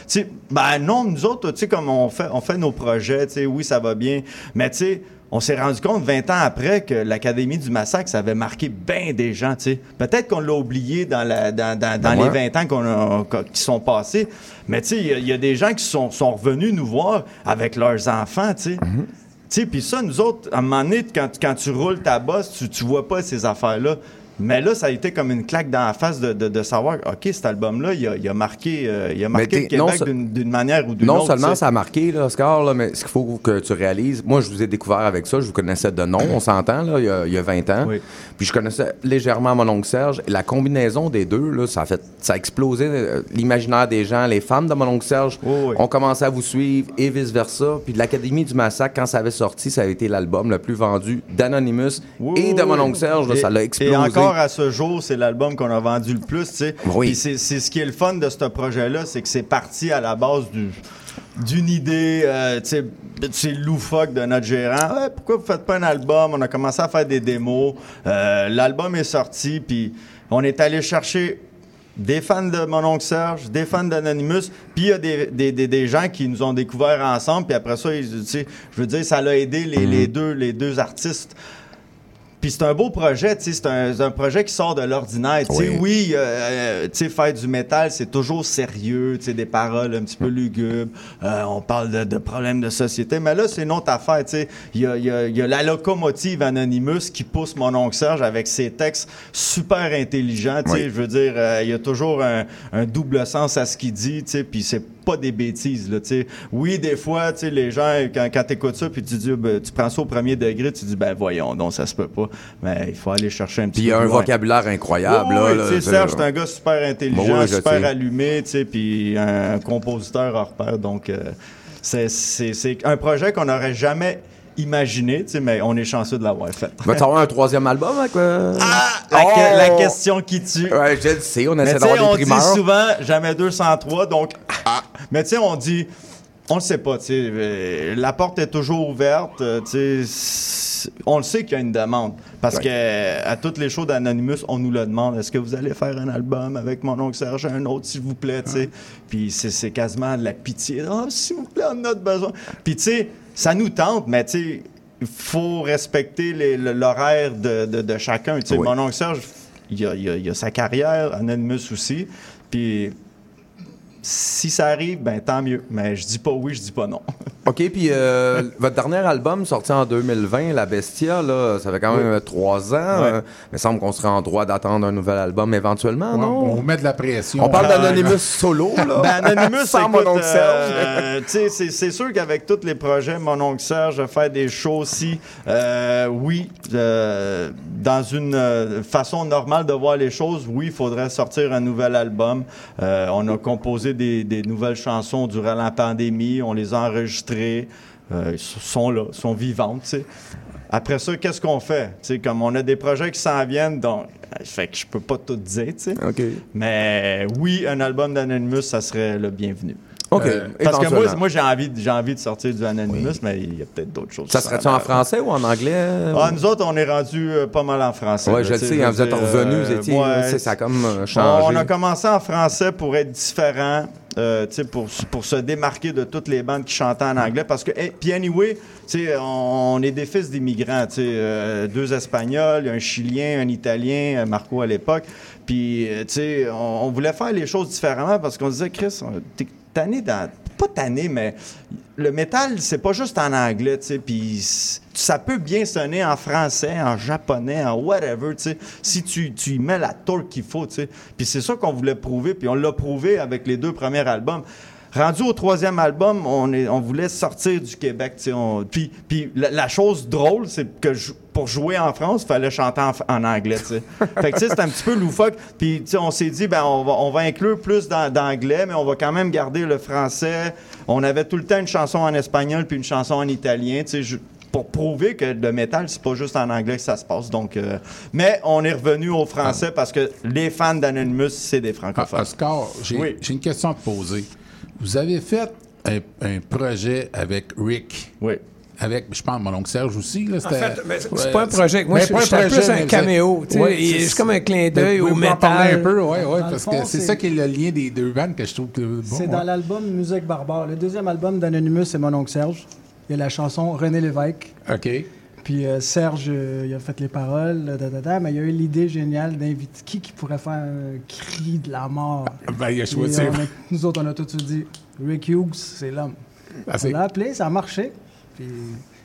Ben non, nous autres, tu sais, comme on fait nos projets, tu sais, oui, ça va bien. Mais tu sais, on s'est rendu compte 20 ans après que l'Académie du Massacre, ça avait marqué bien des gens, tu sais. Peut-être qu'on l'a oublié dans les 20 ans qui sont passés, mais tu sais, il y a des gens qui sont revenus nous voir avec leurs enfants, tu sais. Mm-hmm. Tu sais, puis ça, nous autres, à un moment donné, quand tu roules ta bosse, tu vois pas ces affaires-là. Mais là, ça a été comme une claque dans la face de savoir, OK, cet album-là, il a marqué le Québec d'une manière ou d'une autre. Non seulement ça a marqué, là, Oscar, là, mais ce qu'il faut que tu réalises, moi, je vous ai découvert avec ça, je vous connaissais de nom, on s'entend, là, il y a 20 ans. Oui. Puis je connaissais légèrement mon oncle Serge. La combinaison des deux, là, ça a explosé l'imaginaire des gens. Les fans de mon oncle Serge ont commencé à vous suivre et vice-versa. Puis de l'Académie du Massacre, quand ça avait sorti, ça avait été l'album le plus vendu d'Anonymous et de mon oncle Serge. Là, ça l'a explosé. À ce jour, c'est l'album qu'on a vendu le plus, tu sais. Oui. Puis c'est ce qui est le fun de ce projet-là, c'est que c'est parti à la base d'une idée, tu sais, loufoque de notre gérant. Hey, pourquoi vous faites pas un album? On a commencé à faire des démos. L'album est sorti, puis on est allé chercher des fans de Mon Oncle Serge, des fans d'Anonymous, puis il y a des gens qui nous ont découverts ensemble, puis après ça, tu sais, je veux dire, ça l'a aidé les deux artistes. Puis c'est un beau projet, tu sais, c'est un projet qui sort de l'ordinaire. Tu sais, tu sais, faire du métal, c'est toujours sérieux, tu sais, des paroles un petit peu lugubres. On parle de problèmes de société, mais là, c'est une autre affaire, tu sais. Il y a la locomotive Anonymous qui pousse mon oncle Serge avec ses textes super intelligents, tu sais. Je veux dire, il y a toujours un double sens à ce qu'il dit, tu sais, puis c'est pas des bêtises, là, tu sais. Oui, des fois, tu sais, les gens, quand t'écoutes ça, puis tu dis, ben, tu prends ça au premier degré, tu dis, ben, voyons, donc, ça se peut pas. Mais il faut aller chercher un petit peu. Puis il y a un vocabulaire incroyable, là. Tu sais, Serge, c'est un gars super intelligent, super allumé, tu sais, puis un compositeur hors pair. Donc, c'est un projet qu'on n'aurait jamais imaginé, tu sais, mais on est chanceux de l'avoir fait. Va-t-il avoir un troisième album avec la question qui tue. Ouais, je le sais, on essaie d'avoir des primeurs. On dit souvent, jamais 203, donc... Mais tu sais, on dit... On le sait pas, tu sais. La porte est toujours ouverte, tu sais. On le sait qu'il y a une demande. Parce que à toutes les shows d'Anonymous, on nous le demande. Est-ce que vous allez faire un album avec mon oncle Serge, un autre, s'il vous plaît, tu sais. Puis c'est quasiment de la pitié. « Oh, s'il vous plaît, on a besoin. » Puis tu sais... Ça nous tente, mais tu sais, il faut respecter l'horaire de chacun. Tu sais, mon oncle Serge, il a sa carrière, Anonymous aussi. Puis si ça arrive, ben tant mieux. Mais je dis pas oui, je dis pas non. OK, puis votre dernier album sorti en 2020, La Bestia, là, ça fait quand même 3 ans. Mais il semble qu'on serait en droit d'attendre un nouvel album éventuellement, non? On vous met de la pression. On parle d'Anonymous solo, là. Ben, Anonymous, sans Mon Oncle Serge. C'est sûr qu'avec tous les projets, Mon Oncle Serge, faire des shows aussi, dans une façon normale de voir les choses, oui, il faudrait sortir un nouvel album. On a composé des nouvelles chansons durant la pandémie, on les a enregistrées. Sont là, sont vivantes, tu sais. Après ça, qu'est-ce qu'on fait? Tu sais, comme on a des projets qui s'en viennent, donc fait que je peux pas tout dire, tu sais. Okay. Mais oui, un album d'Anonymous, ça serait le bienvenu. Okay. Parce que moi j'ai envie de sortir du Anonymous, mais il y a peut-être d'autres choses. Ça serait-tu en français ou en anglais? Nous autres, on est rendu pas mal en français. Oui, je le sais, quand vous êtes revenus, vous étiez, ça a comme changé. On a commencé en français pour être différent, pour se démarquer de toutes les bandes qui chantaient en anglais. Parce que, puis anyway, on est des fils d'immigrants, 2 Espagnols, un Chilien, un Italien, Marco à l'époque. Puis, tu sais, on voulait faire les choses différemment parce qu'on disait, Chris, pas tanné, mais le métal, c'est pas juste en anglais, tu sais, puis ça peut bien sonner en français, en japonais, en whatever, tu sais, si tu y mets la torque qu'il faut, tu sais. Puis c'est ça qu'on voulait prouver, puis on l'a prouvé avec les 2 premiers albums. Rendu au 3e album, on voulait sortir du Québec, tu sais. Puis la chose drôle, c'est que pour jouer en France, il fallait chanter en anglais, tu sais. Fait que, tu sais, c'est un petit peu loufoque. Puis, tu sais, on s'est dit, ben, on va inclure plus d'anglais, mais on va quand même garder le français. On avait tout le temps une chanson en espagnol puis une chanson en italien, tu sais, pour prouver que le métal, c'est pas juste en anglais que ça se passe. Donc, mais on est revenu au français parce que les fans d'Anonymous, c'est des francophones. Oscar, j'ai une question à te poser. Vous avez fait un projet avec Rick. Oui. Avec, je pense, mon oncle Serge aussi. Là, en fait, mais c'est pas un projet. Moi, c'est un caméo. C'est comme un clin d'œil au métal. Un peu, parce que c'est ça qui est le lien des 2 bandes que je trouve que bon. C'est dans l'album Musique barbare. Le 2e album d'Anonymous, c'est mon oncle Serge. Il y a la chanson René Lévesque. OK. Puis Serge, il a fait les paroles, mais il y a eu l'idée géniale d'inviter qui pourrait faire un cri de la mort. Ben, il a choisi. Nous autres, on a tout de suite dit, Rick Hughes, c'est l'homme. On l'a appelé, ça a marché. Puis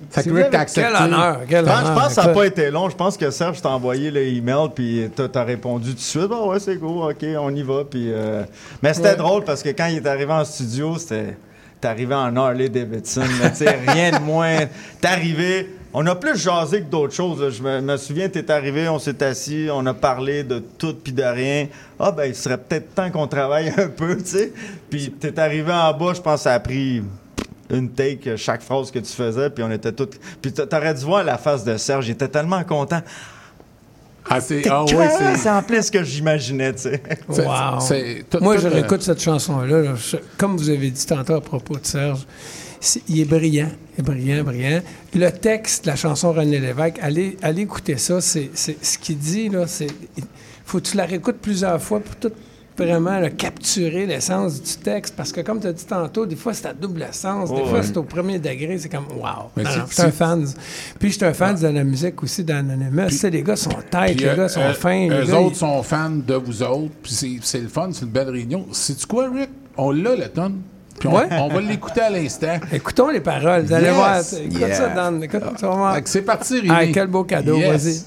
Fait que Rick t'a accepté. Quel honneur, quel honneur. Je pense que ça n'a pas été long. Je pense que Serge t'a envoyé l'email puis t'as répondu tout de suite. Bon, ouais, c'est cool, OK, on y va. Puis, mais c'était drôle parce que quand il est arrivé en studio, c'était... T'es arrivé en Harley Davidson, rien de moins. T'es arrivé, on a plus jasé que d'autres choses. Je me souviens, t'es arrivé, on s'est assis, on a parlé de tout puis de rien. Ah ben, il serait peut-être temps qu'on travaille un peu, tu sais. Puis t'es arrivé en bas, je pense que ça a pris une take chaque phrase que tu faisais, puis on était tous... Puis t'aurais dû voir la face de Serge, il était tellement content. Ah, c'est en plein ce que j'imaginais, tu sais. Wow. Moi, je réécoute cette chanson-là. Comme vous avez dit tantôt à propos de Serge, il est brillant, brillant. Le texte de la chanson René Lévesque, allez écouter ça. C'est ce qu'il dit, là. Faut que tu la réécoutes plusieurs fois pour tout vraiment capturer l'essence du texte. Parce que, comme tu as dit tantôt, des fois, c'est à double sens. Des fois, c'est au premier degré. C'est comme, wow! Je suis un fan. Puis, je suis un fan de la musique aussi, d'Anonymous. Les gars sont tight, les gars sont fins. Les autres sont fans de vous autres. Puis, c'est le fun, c'est une belle réunion. Sais-tu quoi, Rick? On l'a, la tonne. Puis, on va l'écouter à l'instant. Écoutons les paroles. Vous allez voir. Écoute ça, Dan. Écoute ça, vraiment. C'est parti, Rémi. Ah, quel beau cadeau. Vas-y.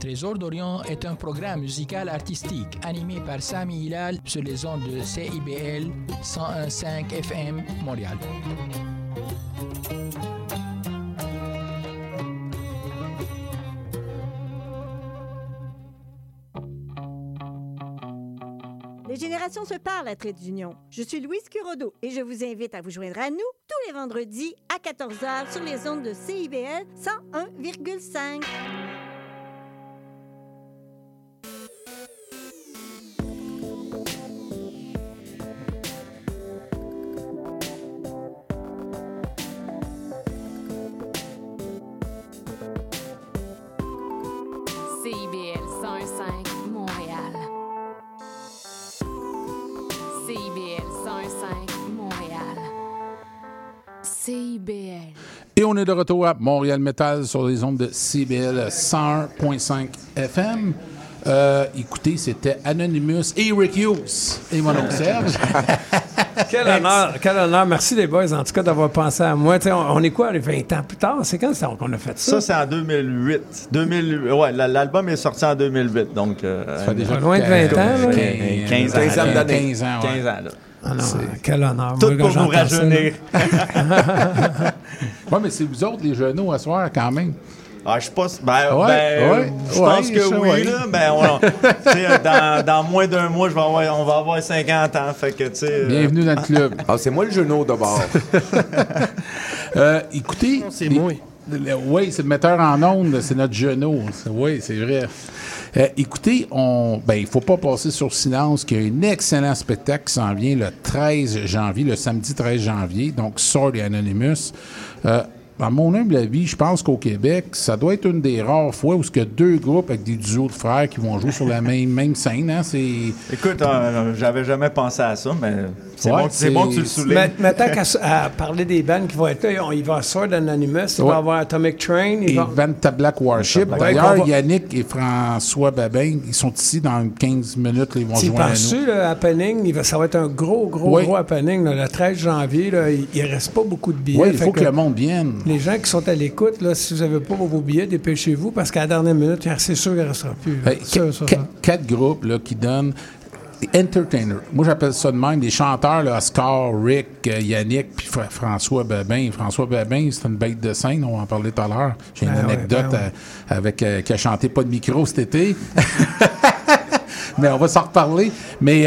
Trésor d'Orient est un programme musical artistique animé par Sami Hilal sur les ondes de CIBL 101.5 FM Montréal. Les générations se parlent à Trait d'Union. Je suis Louise Curodeau et je vous invite à vous joindre à nous tous les vendredis à 14h sur les ondes de CIBL 101.5. CIBL 101.5 Montréal. CIBL. Et on est de retour à Montréal Metal sur les ondes de CIBL 101.5 FM. Écoutez, c'était Anonymous et Rick Hughes et Mon Oncle Serge. Quel honneur. Merci les boys, en tout cas, d'avoir pensé à moi. On est quoi, les 20 ans plus tard? C'est quand qu'on a fait ça? Ça, c'est en 2008. Ouais, l'album est sorti en 2008. Donc, ça fait déjà loin de 20 ans. 15 ans. 15 ans, là. Ah non, quel honneur. Tout pour vous rajeunir. Oui, mais c'est vous autres, les genoux, à soir, quand même. Ah, je pense que oui. Là, dans moins d'un mois, on va avoir 50 ans. Fait que, bienvenue dans le club. Ah, c'est moi le genou d'abord. Écoutez, non, c'est moi. Oui, c'est le metteur en onde, c'est notre genou. Oui, c'est vrai. Écoutez, il ne faut pas passer sur silence qu'il y a un excellent spectacle qui s'en vient le samedi 13 janvier, donc Sword et Anonymous. À mon humble avis, je pense qu'au Québec, ça doit être une des rares fois où il y a deux groupes avec des duos de frères qui vont jouer sur la même scène. Hein? Écoute, j'avais jamais pensé à ça, mais c'est bon que tu le soulèves. Maintenant qu'à parler des bandes qui vont être là, il va sortir d'Anonymous, il va avoir Atomic Train. Et Vanta Black Warship. D'ailleurs, Yannick et François Babin, ils sont ici dans 15 minutes. Ils vont jouer à nous. C'est le happening, ça va être un gros happening. Là, le 13 janvier, là, il ne reste pas beaucoup de billets. Oui, il faut que le monde vienne. Les gens qui sont à l'écoute, là, si vous n'avez pas vos billets, dépêchez-vous, parce qu'à la dernière minute, c'est sûr qu'il ne restera plus. Quatre groupes là, qui donnent entertainers. Moi, j'appelle ça de même. Des chanteurs, là, Oscar, Rick, Yannick, puis François Babin. François Babin, c'est une bête de scène, on en parlait tout à l'heure. J'ai une anecdote avec qui a chanté pas de micro cet été. Mais on va s'en reparler. Mais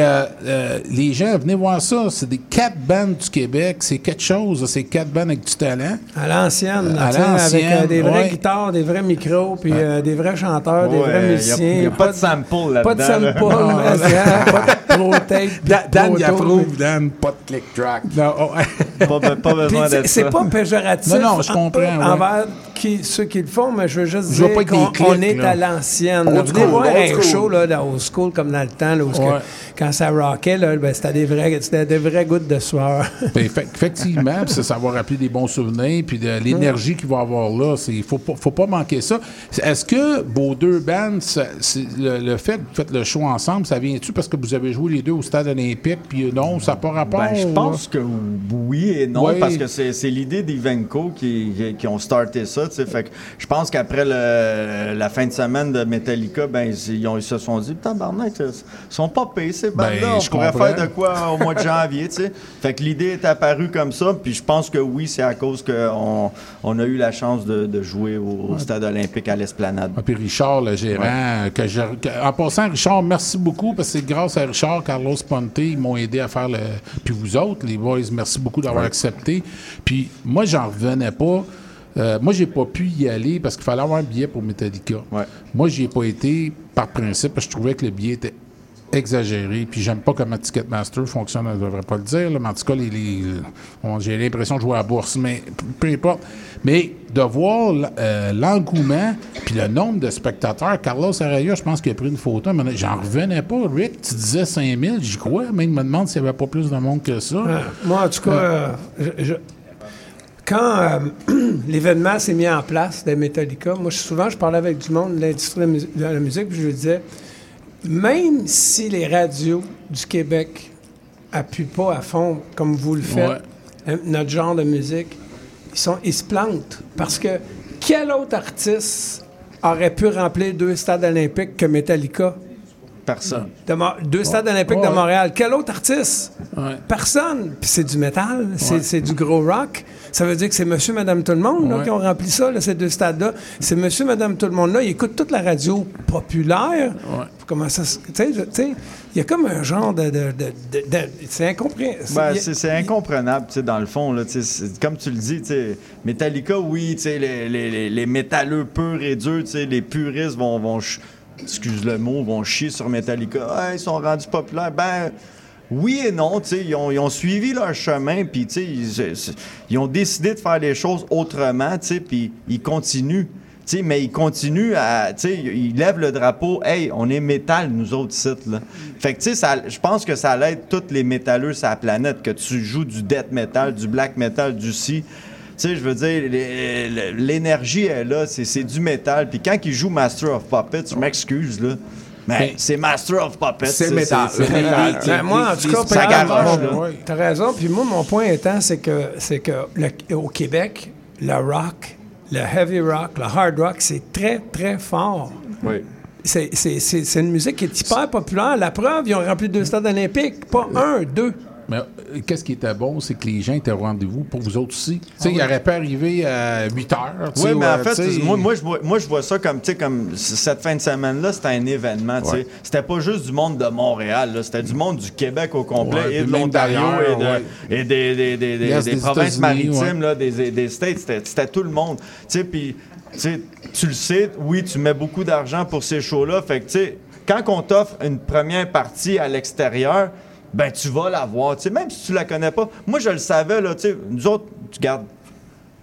les gens, venez voir ça. C'est des 4 bandes du Québec. C'est quelque chose. C'est 4 bandes avec du talent. À l'ancienne. Avec des vraies guitares, des vrais micros, puis des vrais chanteurs, des vrais musiciens. Il n'y a pas de sample là-dedans. Pas de sample. Pas de pro-tape. Dan, il approuve. Dan, pas de click track. Non, pas besoin d'être ça. C'est pas péjoratif. Non, je comprends. Envers ceux qui le font, mais je veux juste dire qu'on est à l'ancienne. Venez voir un show là, au school, comme dans le temps, là, quand ça rockait, là, c'était des vraies gouttes de sueur. Effectivement, ça va rappeler des bons souvenirs, puis de l'énergie qu'il va y avoir là, il ne faut pas manquer ça. Est-ce que vos deux bandes, le fait que vous faites le show ensemble, ça vient-tu parce que vous avez joué les deux au stade olympique, puis non, ça n'a pas rapport? Je pense que oui et non, parce que c'est l'idée d'Ivenco qui ont starté ça. Fait que je pense qu'après la fin de semaine de Metallica, ils se sont dit, tabarnak, ils sont pas payés, ces bandes-là. On pourrait faire de quoi au mois de janvier, tu sais. Fait que l'idée est apparue comme ça, puis je pense que oui, c'est à cause qu'on a eu la chance de jouer au stade olympique à l'Esplanade. Ah, puis Richard, le gérant, en passant, Richard, merci beaucoup, parce que c'est grâce à Richard, Carlos Ponte, ils m'ont aidé à faire Puis vous autres, les boys, merci beaucoup d'avoir accepté. Puis moi, j'en revenais pas. Moi, j'ai pas pu y aller parce qu'il fallait avoir un billet pour Metallica. Ouais. Moi, j'y ai pas été par principe parce que je trouvais que le billet était exagéré. Puis j'aime pas comment Ticketmaster fonctionne, je ne devrais pas le dire. Là. Mais en tout cas, j'ai l'impression de jouer à la bourse. Mais peu importe. Mais de voir l'engouement puis le nombre de spectateurs, Carlos Araya, je pense qu'il a pris une photo. Mais j'en revenais pas. Rick, tu disais 5000, j'y crois. Mais il me demande s'il n'y avait pas plus de monde que ça. Moi, en tout cas, quand l'événement s'est mis en place des Metallica, moi, souvent, je parlais avec du monde de l'industrie de la musique, puis je lui disais, même si les radios du Québec n'appuient pas à fond, comme vous le faites, notre genre de musique, ils se plantent. Parce que quel autre artiste aurait pu remplir 2 stades olympiques que Metallica? Personne. 2 stades olympiques de Montréal. Quel autre artiste? Ouais. Personne. Puis c'est du métal, c'est du gros rock. Ça veut dire que c'est monsieur, madame, tout le monde là, qui ont rempli ça, là, ces 2 stades-là. C'est monsieur, madame, tout le monde-là. Ils écoutent toute la radio populaire. Ouais. Comment ça... Tu sais, il y a comme un genre de c'est incompréhensible. C'est incomprenable, tu sais, dans le fond. Là, comme tu le dis, tu sais, Metallica, oui, tu sais, les métalleux purs et durs, tu sais, les puristes vont excuse le mot, vont chier sur Metallica. Ah, ils sont rendus populaires. Ben, oui et non, tu sais, ils ont suivi leur chemin, puis tu sais, ils ont décidé de faire les choses autrement, tu sais, puis ils continuent. T'sais, mais il continue à... Il lève le drapeau. « Hey, on est métal, nous autres, sites. » Fait que, tu sais, je pense que ça allait être tous les métalleux sur la planète, que tu joues du death metal, du black metal, du si. Tu sais, je veux dire, l'énergie est là, c'est du métal. Puis quand ils jouent Master of Puppets, je m'excuse, là, mais c'est Master of Puppets. C'est métal. C'est moi, en tout cas, ça garoche. T'as raison. Puis moi, mon point étant, c'est que au Québec, le rock... Le heavy rock, le hard rock, c'est très, très fort. Oui. C'est une musique qui est hyper populaire. La preuve, ils ont rempli 2 stades olympiques. Pas 1, 2. Mais qu'est-ce qui était bon, c'est que les gens étaient au rendez-vous pour vous autres aussi. Tu sais, ils n'auraient pas arrivé à 8 heures. Oui, mais en fait, moi, je vois ça comme cette fin de semaine-là, c'était un événement. Ouais. C'était pas juste du monde de Montréal. Là. C'était du monde du Québec au complet, ouais, et de l'Ontario et des provinces maritimes, ouais, là, des States. C'était tout le monde. Tu sais, puis tu le sais, oui, tu mets beaucoup d'argent pour ces shows-là. Fait que, tu sais, quand on t'offre une première partie à l'extérieur, ben tu vas la voir, même si tu la connais pas. Moi, je le savais, là, nous autres,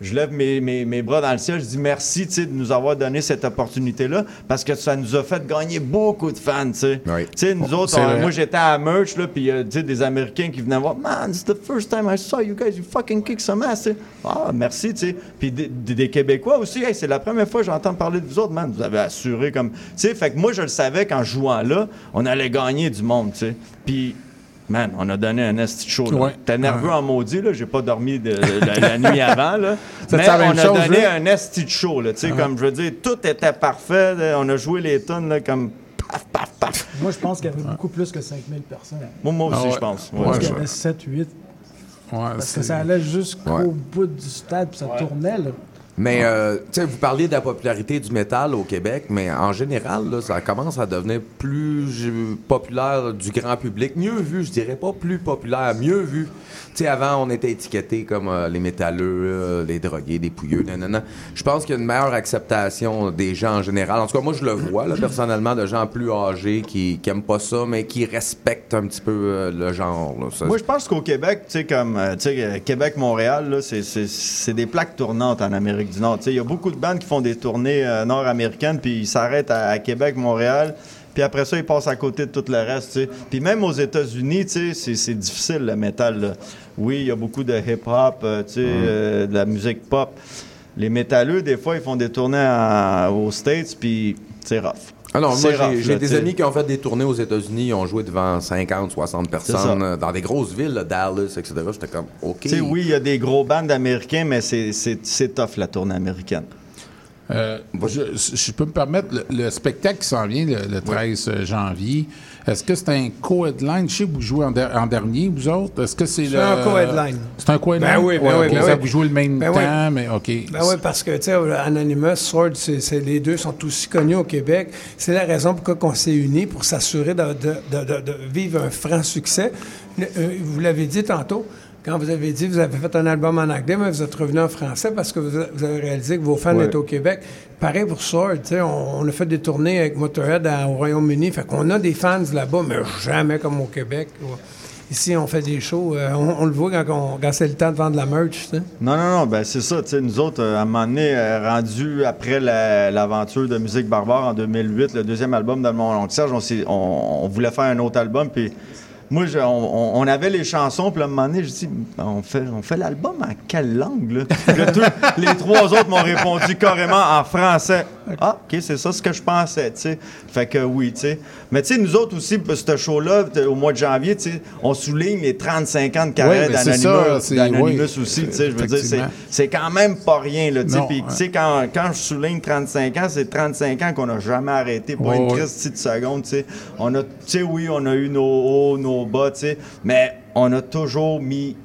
je lève mes bras dans le ciel, je dis merci de nous avoir donné cette opportunité-là, parce que ça nous a fait gagner beaucoup de fans. T'sais. Oui. T'sais, nous autres, moi, j'étais à la merch, puis des Américains qui venaient voir, « Man, it's the first time I saw you guys, you fucking kick some ass. » Ah, merci. Puis des Québécois aussi, « Hey, c'est la première fois que j'entends parler de vous autres, man, vous avez assuré. » Fait que moi, je le savais qu'en jouant là, on allait gagner du monde. Puis... Man, on a donné un esti chaud. Ouais. T'es nerveux en maudit, là. J'ai pas dormi la nuit avant, là. Mais on a donné un esti chaud, là. Tu sais, comme je veux dire, tout était parfait. Là. On a joué les tonnes, là, comme paf, paf, paf. Moi, je pense qu'il y avait beaucoup plus que 5000 personnes. Moi aussi, je pense. Je pense qu'il y avait 7, 8. Ouais, parce que ça allait jusqu'au bout du stade, puis ça tournait, là. Mais, tu sais, vous parliez de la popularité du métal au Québec, mais en général, là, ça commence à devenir plus populaire du grand public. Mieux vu, je dirais pas plus populaire, mieux vu. Tu sais, avant, on était étiquetés comme les métalleux, les drogués, des pouilleux, nanana. Je pense qu'il y a une meilleure acceptation des gens en général. En tout cas, moi, je le vois, là, personnellement, de gens plus âgés qui aiment pas ça, mais qui respectent un petit peu le genre. Là, ça. Moi, je pense qu'au Québec, tu sais, comme Québec-Montréal, là, c'est des plaques tournantes en Amérique du Nord. Il y a beaucoup de bandes qui font des tournées nord-américaines, puis ils s'arrêtent à Québec, Montréal, puis après ça, ils passent à côté de tout le reste. T'sais. Puis même aux États-Unis, c'est difficile, le métal. Là. Oui, il y a beaucoup de hip-hop, de la musique pop. Les métalleux, des fois, ils font des tournées aux States, puis c'est rough. Ah non, moi, j'ai des amis qui ont fait des tournées aux États-Unis, ils ont joué devant 50, 60 personnes dans des grosses villes, là, Dallas, etc. J'étais comme, OK. Tu sais, oui, il y a des gros bands américains, mais c'est tough, la tournée américaine. Je peux me permettre, le spectacle qui s'en vient le 13 janvier, est-ce que c'est un co-headline? Je sais que vous jouez en dernier, vous autres. Est-ce que c'est un co-headline. C'est un co-headline? Ben oui, ben oui. Vous jouez le même temps, mais OK. Ben oui, parce que, tu sais, Anonymous, Sword, les deux sont aussi connus au Québec. C'est la raison pour laquelle on s'est unis, pour s'assurer de vivre un franc succès. Vous l'avez dit tantôt, quand vous avez dit que vous avez fait un album en anglais, mais vous êtes revenu en français parce que vous avez réalisé que vos fans étaient au Québec. Pareil pour Sword, tu sais, on a fait des tournées avec Motorhead au Royaume-Uni. Fait qu'on a des fans là-bas, mais jamais comme au Québec. Ouais. Ici, on fait des shows. On le voit quand c'est le temps de vendre la merch, tu sais. Non, ben c'est ça. Tu sais, nous autres, à un moment donné, rendu après l'aventure de Musique Barbare en 2008, le deuxième album de Mon Oncle Serge, on voulait faire un autre album, puis... Moi, on avait les chansons, puis à un moment donné, je dis, on fait l'album en quelle langue, là? Les trois autres m'ont répondu carrément en français. Ah, OK, c'est ça ce que je pensais, tu sais. Fait que oui, tu sais. Mais tu sais, nous autres aussi, ce show-là, au mois de janvier, tu sais, on souligne les 35 ans de carrière d'Anonymous aussi, tu sais. Je veux dire, c'est quand même pas rien, là, tu sais. Puis tu sais, quand je souligne 35 ans, c'est 35 ans qu'on n'a jamais arrêté pour une crise de seconde, tu sais. On a, tu sais, oui, on a eu nos hauts, nos bas, tu sais, mais on a toujours mis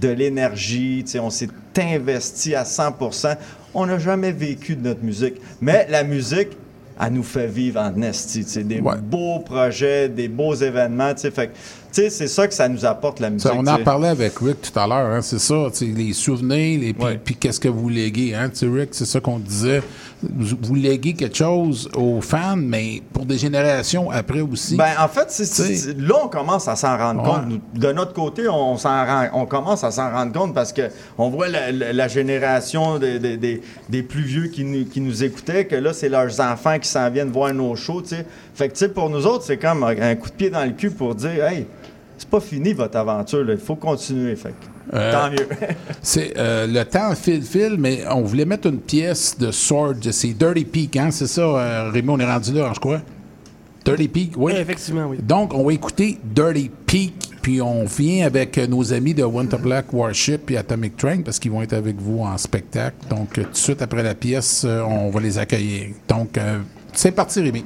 de l'énergie, tu sais, on s'est investi à 100%. On n'a jamais vécu de notre musique, mais la musique, elle nous fait vivre en esti, tu sais, des beaux projets, des beaux événements, tu sais, fait que Tu sais, c'est ça que ça nous apporte, la musique. Ça, on en parlait avec Rick tout à l'heure, hein, c'est ça, les souvenirs, puis qu'est-ce que vous léguez, hein, Rick, c'est ça qu'on disait, vous léguez quelque chose aux fans, mais pour des générations après aussi. Ben, en fait, là, on commence à s'en rendre compte. De notre côté, on commence à s'en rendre compte parce qu'on voit la génération des plus vieux qui nous écoutaient, que là, c'est leurs enfants qui s'en viennent voir nos shows, tu sais. Fait que, tu sais, pour nous autres, c'est comme un coup de pied dans le cul pour dire, hey, c'est pas fini votre aventure, là. Il faut continuer. Fait que, tant mieux. Le temps file, mais on voulait mettre une pièce de Sword. C'est Dirty Peak, hein? C'est ça, Rémi, on est rendu là, je crois. Dirty Peak, oui. Oui, effectivement, oui. Donc, on va écouter Dirty Peak, puis on vient avec nos amis de Vanta Black Warship et Atomic Train, parce qu'ils vont être avec vous en spectacle. Donc, tout de suite après la pièce, on va les accueillir. Donc, c'est parti, Rémi.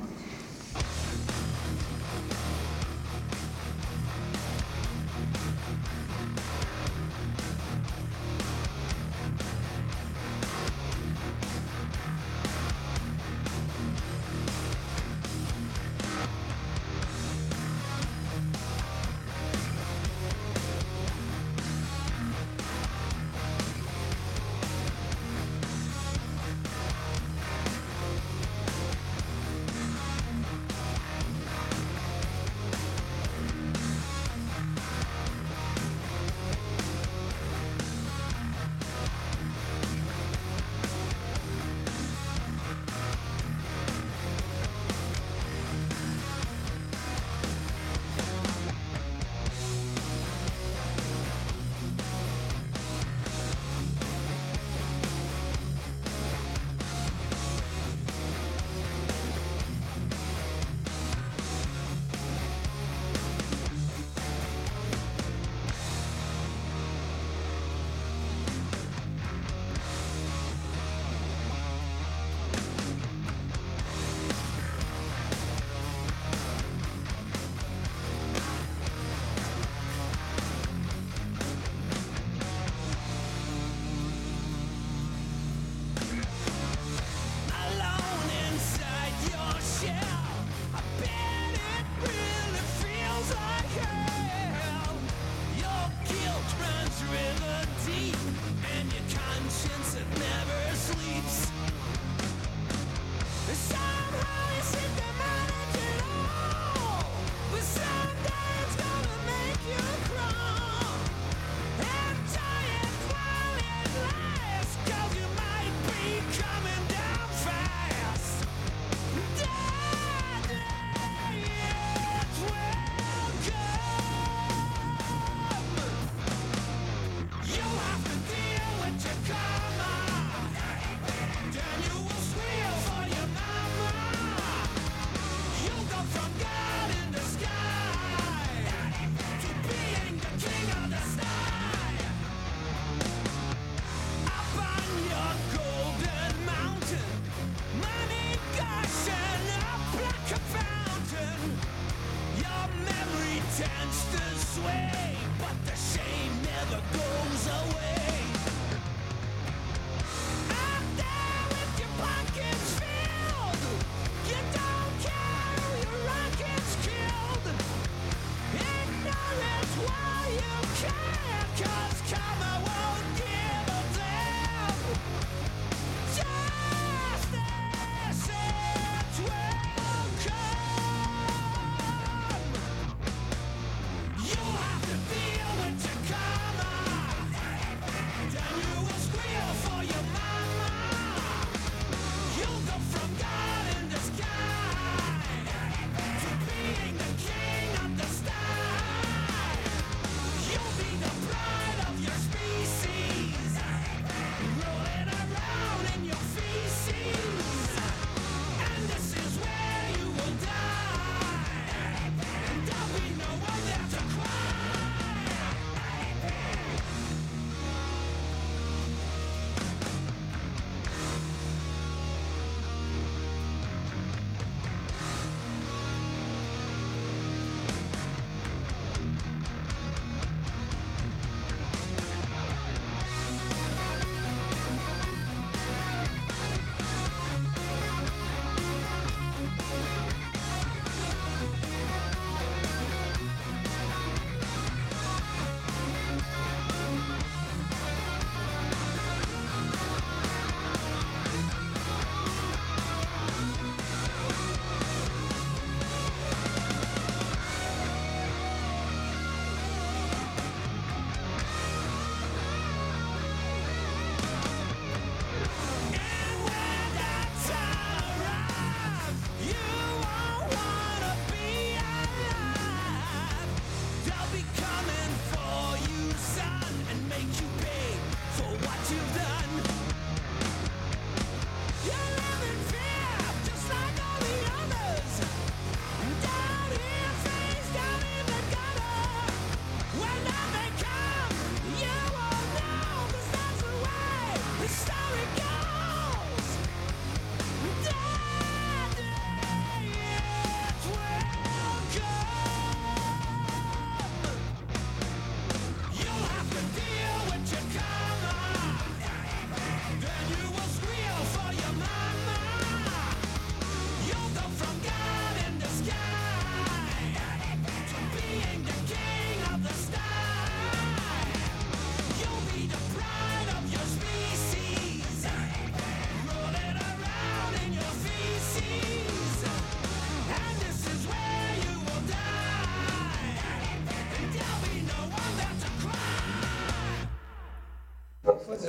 Chicago.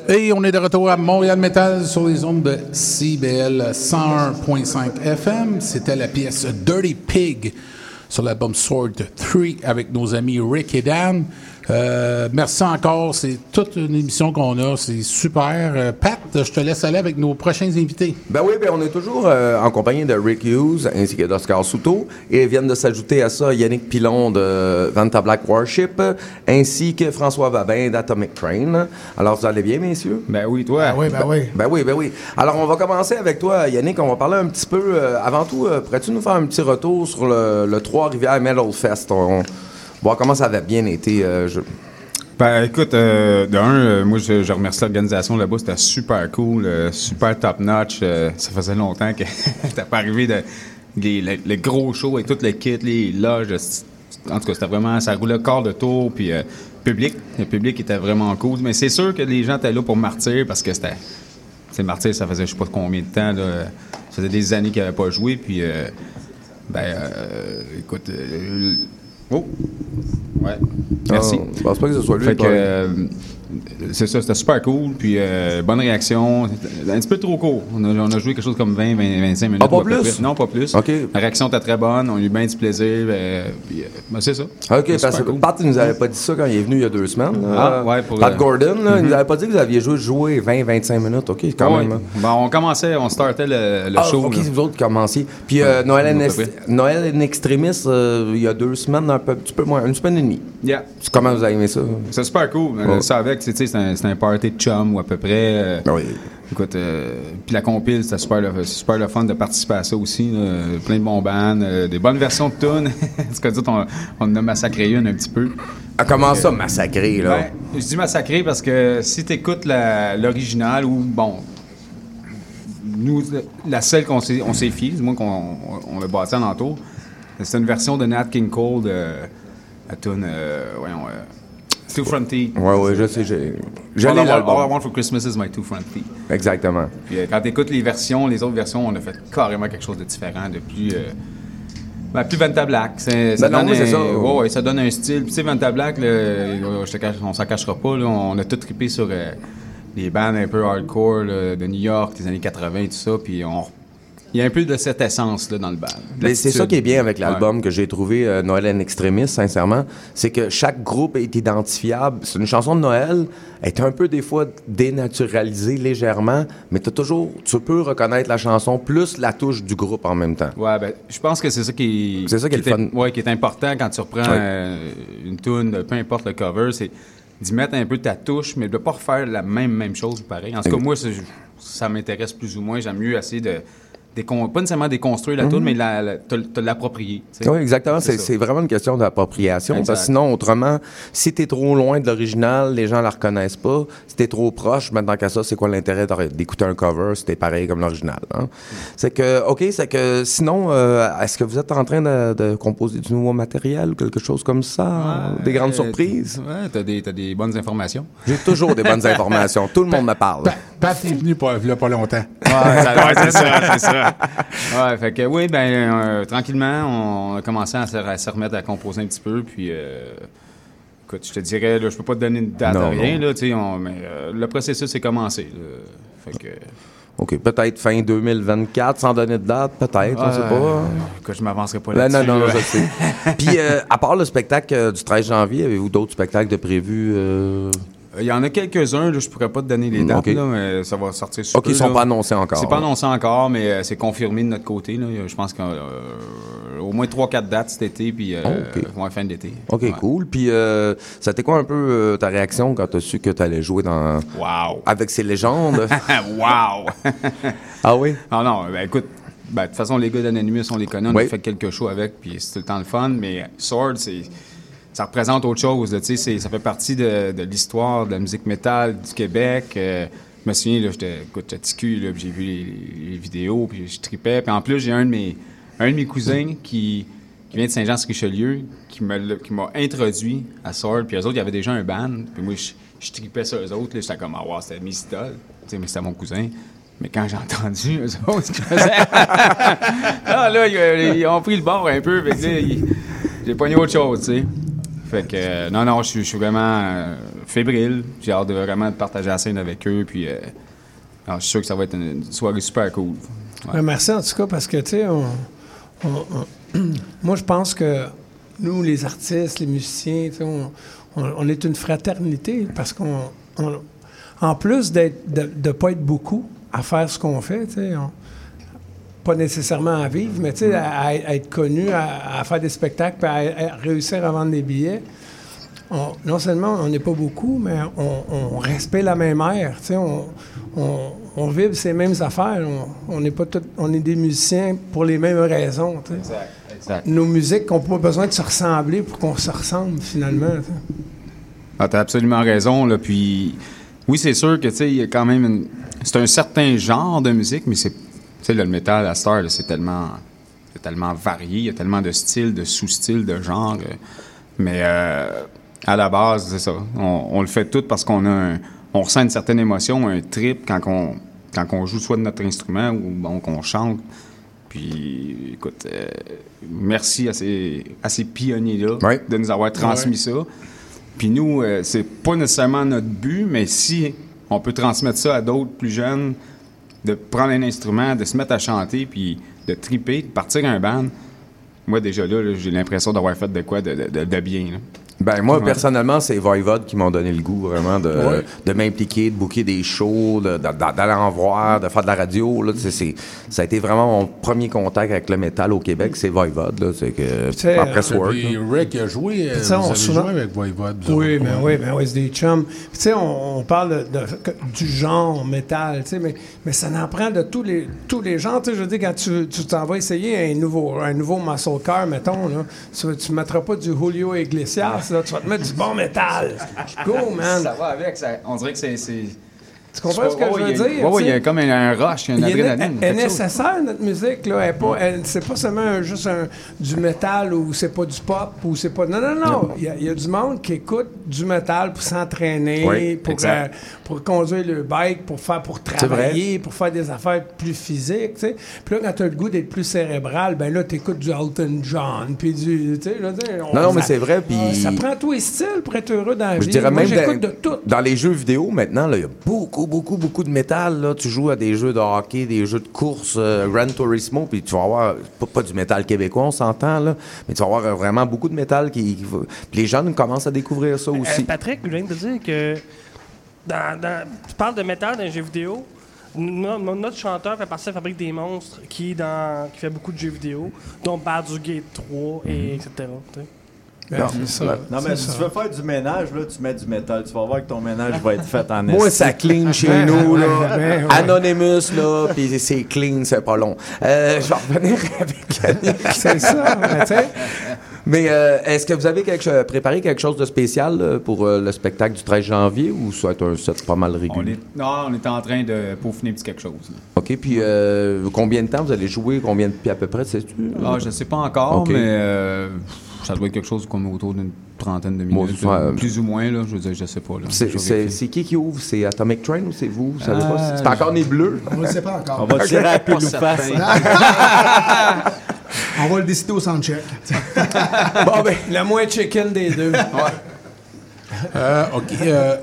Et on est de retour à Montréal Metal sur les ondes de CIBL 101.5 FM. C'était la pièce Dirty Pig sur l'album Sword 3 avec nos amis Rick et Dan. Merci encore. C'est toute une émission qu'on a. C'est super. Pat, je te laisse aller avec nos prochains invités. Ben oui, ben on est toujours en compagnie de Rick Hughes ainsi que d'Oscar Souto. Et viennent de s'ajouter à ça Yannick Pilon de Vanta Black Warship ainsi que François Babin d'Atomic Train. Alors, vous allez bien, messieurs? Ben oui, toi. Ben oui. Alors, on va commencer avec toi, Yannick. On va parler un petit peu. Avant tout, pourrais-tu nous faire un petit retour sur le Trois-Rivières Metal Fest? Bon, comment ça avait bien été? Ben, écoute, moi, je remercie l'organisation là-bas. C'était super cool, super top-notch. Ça faisait longtemps que t'as pas arrivé le gros show avec tout le kit, les loges. En tout cas, c'était vraiment... Ça roulait quart de tour, puis le public était vraiment cool. Mais c'est sûr que les gens étaient là pour martyr, parce que c'était... Tu sais, martyr, ça faisait je sais pas combien de temps, là. Ça faisait des années qu'ils n'avaient pas joué, puis... écoute... Oh! Ouais. Merci. Je pense pas que ce soit lui. Fait que, c'est ça, c'était super cool. Puis, bonne réaction. Un petit peu trop court. On a joué quelque chose comme 20-25 minutes. Ah, pas plus? Non, pas plus. OK. La réaction était très bonne. On a eu bien du plaisir. Puis, c'est ça. OK, parce que cool. Pat, il nous avait pas dit ça quand il est venu il y a 2 semaines. Ouais, pour Pat Gordon, là, il nous avait pas dit que vous aviez joué 20-25 minutes. OK, quand même. Hein. Ben, on startait le show. OK, vous autres commenciez. Puis, Noël N'extrémiste, il y a 2 semaines, un petit peu moins, 1 semaine et demie. Yeah. Comment vous avez aimé ça? C'est super cool. Oh. Ça avec, tu sais, c'est un party de chum ou à peu près. Oui. Écoute, puis la compile, c'était super le fun de participer à ça aussi. Là. Plein de bons bands, des bonnes versions de tunes. Ce que dit, on a massacré une un petit peu. Comment ça, massacré, là? Ben, je dis massacré parce que si t'écoutes l'original ou, bon, nous, la seule qu'on s'est fiée, du moins qu'on l'a bâtie en entour, c'est une version de Nat King Cole de la tune, Two Front Teeth. Oui, je sais. J'allais l'album. All I Want for Christmas is my Two Front Teeth. Exactement. Puis, quand tu écoutes les autres versions, on a fait carrément quelque chose de différent, de plus... plus Vanta Black. C'est ça. Oui, ça donne un style. Puis, tu sais, Vanta Black, là, on s'en cachera pas, là, on a tout trippé sur les bands un peu hardcore là, de New York, des années 80 et tout ça, puis il y a un peu de cette essence-là dans le bal. Mais c'est ça qui est bien avec l'album que j'ai trouvé, Noël N'extrémiste, sincèrement. C'est que chaque groupe est identifiable. C'est une chanson de Noël, elle est un peu des fois dénaturalisée légèrement, mais tu peux reconnaître la chanson plus la touche du groupe en même temps. Ouais, ben, je pense que c'est ça qui est... qui est important quand tu reprends une tune, peu importe le cover, c'est d'y mettre un peu ta touche, mais de pas refaire la même chose pareil. En tout cas, moi, ça m'intéresse plus ou moins. J'aime mieux essayer de... pas nécessairement déconstruire la toune, mais te l'approprier. T'sais. Oui, exactement. C'est vraiment une question d'appropriation. Parce que sinon, autrement, si t'es trop loin de l'original, les gens la reconnaissent pas. Si t'es trop proche, maintenant qu'à ça, c'est quoi l'intérêt d'écouter un cover si t'es pareil comme l'original? Hein? C'est que sinon, est-ce que vous êtes en train de composer du nouveau matériel ou quelque chose comme ça? Ouais, des grandes surprises? Ouais, t'as des bonnes informations. J'ai toujours des bonnes informations. Tout le monde me parle. Pat est venu il y a pas longtemps. Ouais, c'est ça. Ouais, fait que oui, tranquillement, on a commencé à se remettre à composer un petit peu, puis écoute, je te dirais, là, je peux pas te donner une date à rien, là, tu sais, mais le processus est commencé, là, fait que... OK, peut-être fin 2024, sans donner de date, peut-être, on ne sait pas. Que je ne m'avancerai pas là-dessus. Non, je sais. Puis, à part le spectacle du 13 janvier, avez-vous d'autres spectacles de prévus Il y en a quelques-uns, là, je pourrais pas te donner les dates, là, mais ça va sortir sur ils sont pas annoncés encore. C'est pas annoncé encore, mais c'est confirmé de notre côté. Là. Je pense qu'au moins 3-4 dates cet été, puis fin de l'été. OK, ouais. Cool. Puis, ça a été quoi un peu ta réaction quand tu as su que tu allais jouer dans... Wow! Avec ces légendes? Wow! Ah oui? Ah non, écoute, de toute façon, les gars d'Anonymous, on les connaît, on a fait quelques shows avec, puis c'est tout le temps le fun, mais Sword, c'est... Ça représente autre chose, là, ça fait partie de l'histoire de la musique métal du Québec. Je me souviens, là, j'étais petit cul, là, puis j'ai vu les vidéos, puis je tripais. Puis en plus, j'ai un de mes cousins qui vient de Saint-Jean-sur-Richelieu, qui m'a introduit à Sword. Puis eux autres, il y avait déjà un band. Puis moi, je tripais sur eux autres. Là, j'étais comme, wow, c'était Mistol. Mais c'était mon cousin. Mais quand j'ai entendu eux autres, ils ont pris le bord un peu. J'ai pogné autre chose, tu sais. Fait que, non, je suis vraiment fébrile. J'ai hâte de vraiment partager la scène avec eux. Puis, alors, je suis sûr que ça va être une soirée super cool. Ouais. Ben, merci en tout cas, parce que, tu sais, moi, je pense que nous, les artistes, les musiciens, on est une fraternité parce qu'on. En plus de ne pas être beaucoup à faire ce qu'on fait, tu sais, pas nécessairement à vivre, mais tu sais, à être connu, à faire des spectacles, puis à réussir à vendre des billets, non seulement on n'est pas beaucoup, mais on respecte la même aire, tu sais, on vive ces mêmes affaires, on n'est pas tous, on est des musiciens pour les mêmes raisons, tu sais. Exact. Nos musiques n'ont pas besoin de se ressembler pour qu'on se ressemble finalement, tu sais. Ah, t'as absolument raison, là, puis... Oui, c'est sûr que, tu sais, il y a quand même c'est un certain genre de musique, mais c'est... Tu sais, le métal à cette heure, là, c'est tellement varié, il y a tellement de styles, de sous-styles, de genres. Mais à la base, c'est ça. On le fait tout parce qu'on a on ressent une certaine émotion, un trip, quand on joue soit de notre instrument ou bon, qu'on chante. Puis, écoute, merci à ces pionniers-là de nous avoir transmis ça. Puis nous, c'est pas nécessairement notre but, mais si on peut transmettre ça à d'autres plus jeunes, de prendre un instrument, de se mettre à chanter, puis de triper, de partir à un band, moi, déjà là j'ai l'impression d'avoir fait de quoi de bien. Là. Ben moi, personnellement, c'est Voivod qui m'ont donné le goût, vraiment, de m'impliquer, de booker des shows, d'aller en voir, de faire de la radio. Là, ça a été vraiment mon premier contact avec le métal au Québec, c'est Voivod. Là, c'est que, après Sword. Puis Rick a joué, joué avec Voivod. Oui, mais oui, c'est des chums. Tu sais, on parle du genre métal, tu sais, mais ça en prend de tous les genres. Tu sais, je veux dire, quand tu t'en vas essayer un nouveau Massacre, mettons, là, tu ne mettras pas du Julio Iglesias. Là, tu vas te mettre du bon métal. Go, man. Ça va avec. Ça, on dirait que c'est... Tu comprends ce que je veux dire? Oui, il y a comme un rush, une adrénaline. Elle est nécessaire, notre musique. Là, c'est pas seulement du métal ou c'est pas du pop. Ou c'est pas... Non. Il y a du monde qui écoute du métal pour s'entraîner, pour conduire le bike, pour travailler, pour faire des affaires plus physiques. T'sais. Puis là, quand tu as le goût d'être plus cérébral, ben là, tu écoutes du Elton John. Puis du... mais c'est vrai. Puis... Ça prend tous les styles pour être heureux dans la vie. Moi, j'écoute de tout. Dans les jeux vidéo, maintenant, il y a beaucoup de métal, là. Tu joues à des jeux de hockey, des jeux de course, Gran Turismo, puis tu vas avoir, pas du métal québécois, on s'entend, là, mais tu vas avoir vraiment beaucoup de métal qui puis les jeunes commencent à découvrir ça aussi. Patrick, je viens de dire que tu parles de métal dans les jeux vidéo, notre chanteur fait partie de la Fabrique des Monstres qui fait beaucoup de jeux vidéo, dont Baldur's Gate 3, et etc. T'sais. Si tu veux faire du ménage, là, tu mets du métal. Tu vas voir que ton ménage va être fait en moi, ça clean chez nous, là. Anonymous, là, puis c'est clean, c'est pas long. Je vais revenir avec Yannick. C'est ça, tu sais. Mais est-ce que vous avez préparé quelque chose de spécial là, pour le spectacle du 13 janvier ou ça va être un set pas mal régulier? On est en train de peaufiner petit quelque chose. Là. OK, puis combien de temps vous allez jouer? Combien de pieds à peu près, sais-tu? Je ne sais pas encore, okay. Mais... ça doit être quelque chose comme autour d'une trentaine de minutes, plus ou moins, là, je veux dire, je sais pas. Là, c'est qui ouvre? C'est Atomic Train ou c'est vous? Vous savez pas? C'est encore les bleus? On le sait pas encore. On va tirer à pile ou face. On va le décider au soundcheck. Bon, ben, le moins chicken des deux. OK,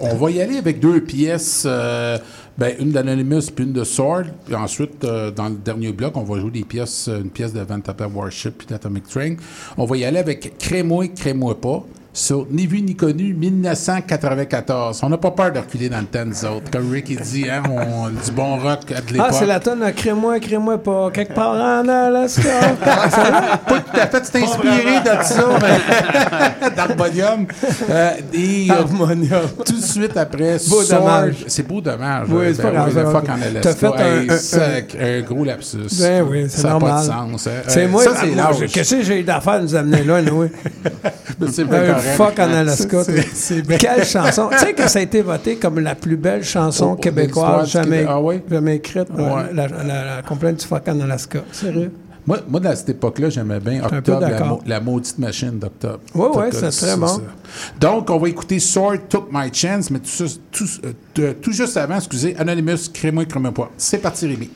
on va y aller avec deux pièces... une d'Anonymous puis une de Sword. Puis ensuite, dans le dernier bloc, on va jouer des pièces, une pièce de Vanta Black Warship puis d'Atomic Train. On va y aller avec Crée-moi, crée-moi pas, sur Ni vu ni connu, 1994. On n'a pas peur de reculer dans le temps, nous autres. Comme Rick, il dit, hein, du bon rock à de l'époque. Ah, c'est la tonne Crée-moi, crée-moi pas, quelque part en Alaska. Pas tout à fait, c'est inspiré de ça, mais d'Harmonium. Tout de suite après, Sword. C'est beau dommage. Oui, c'est pas grave. T'as fait un gros lapsus. Ben oui, c'est normal. Ça n'a pas de sens. C'est moi, qu'est-ce que j'ai eu d'affaires de nous amener là, nous? C'est bien Fuck en Alaska. C'est bien. Quelle chanson. Tu sais que ça a été voté comme la plus belle chanson québécoise jamais écrite. La complainte du Fuck en Alaska. Sérieux? Moi, dans cette époque-là, j'aimais bien Octobre, la maudite machine d'Octobre. Oui, c'est très bon. Ça. Donc, on va écouter Sword, Took My Chance, mais tout juste avant, Anonymous, Crée-moi, crée-moi pas. C'est parti, Rémi.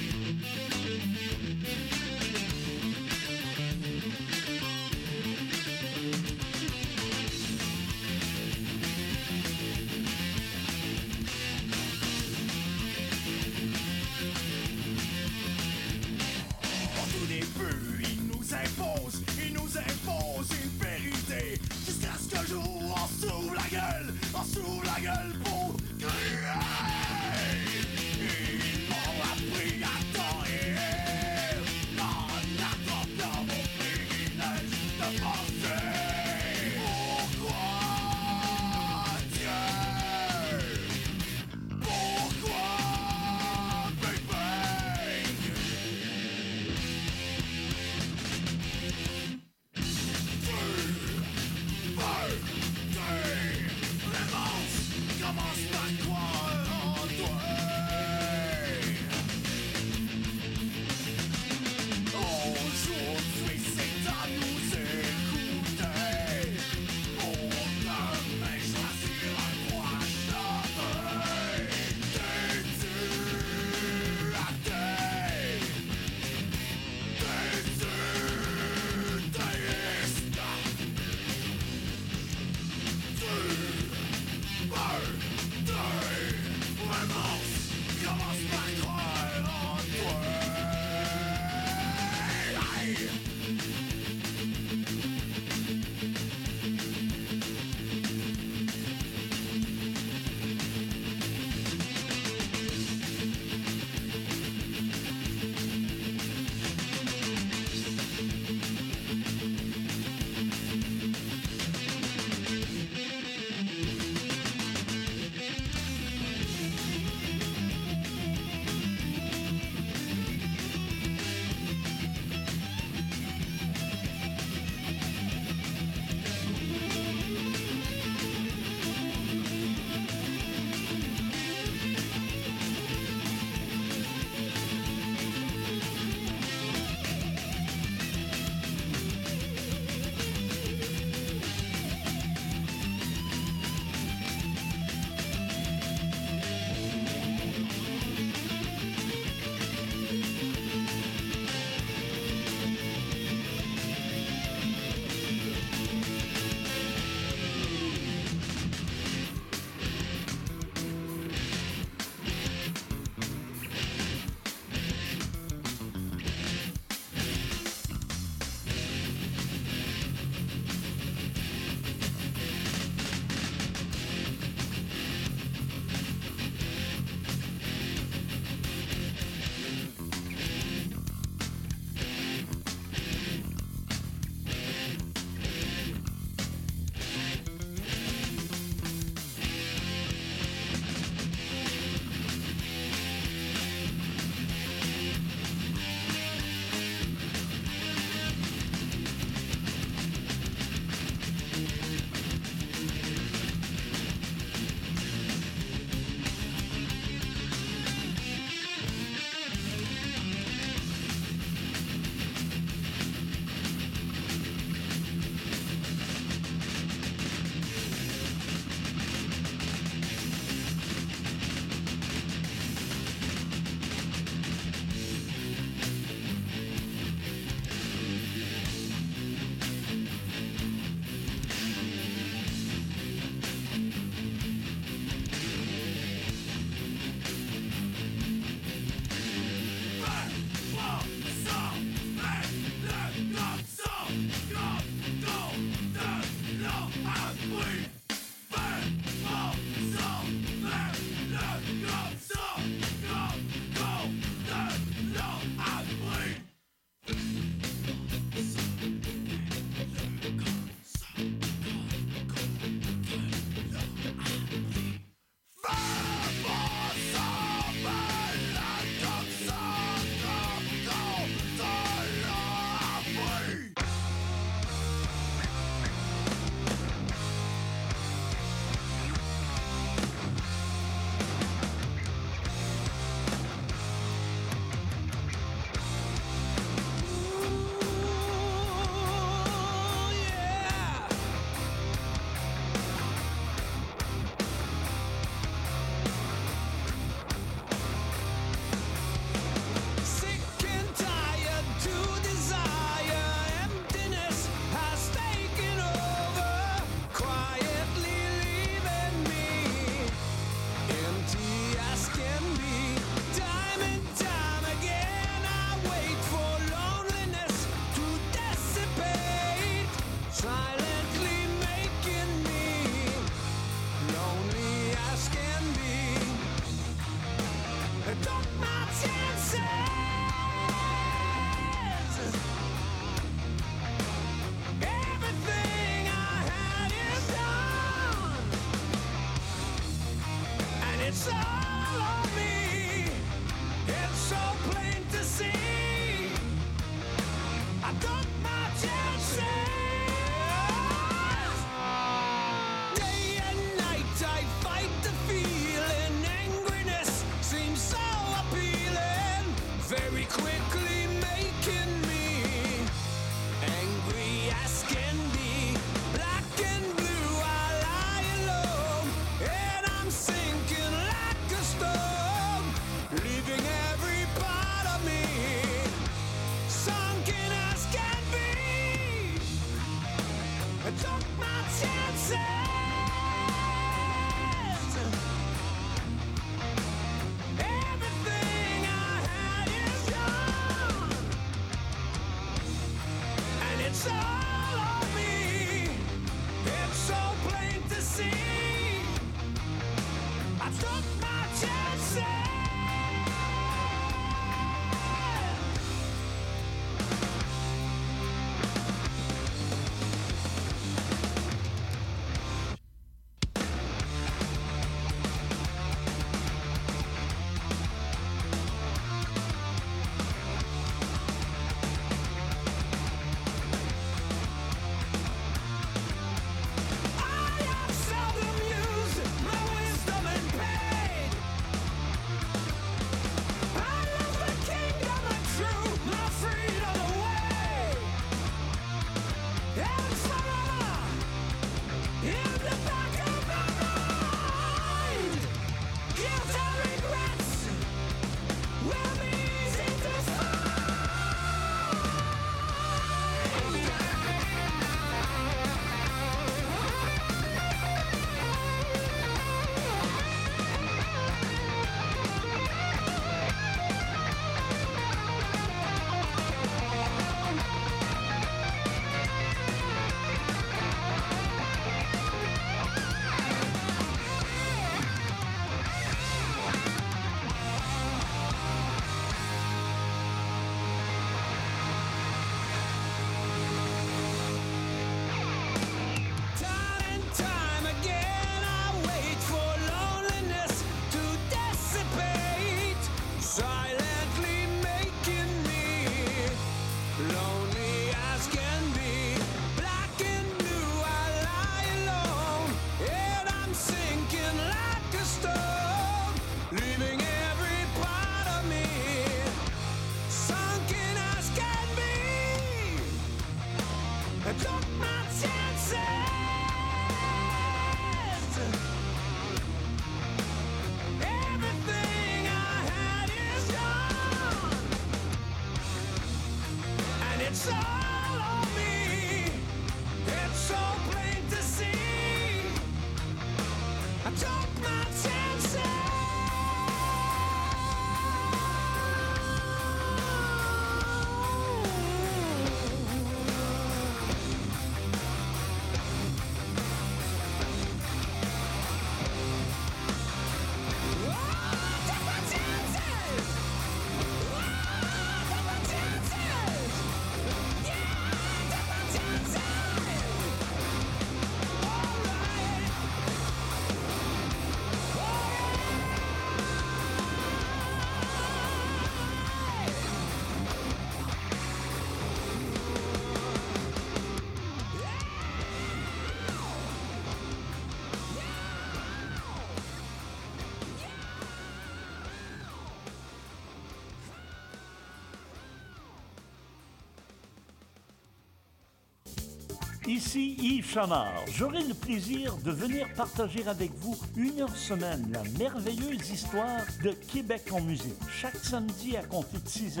Ici Yves Chamard, j'aurai le plaisir de venir partager avec vous une heure semaine la merveilleuse histoire de Québec en musique. Chaque samedi à compter de 6h30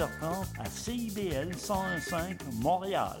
à CIBL 101.5 Montréal.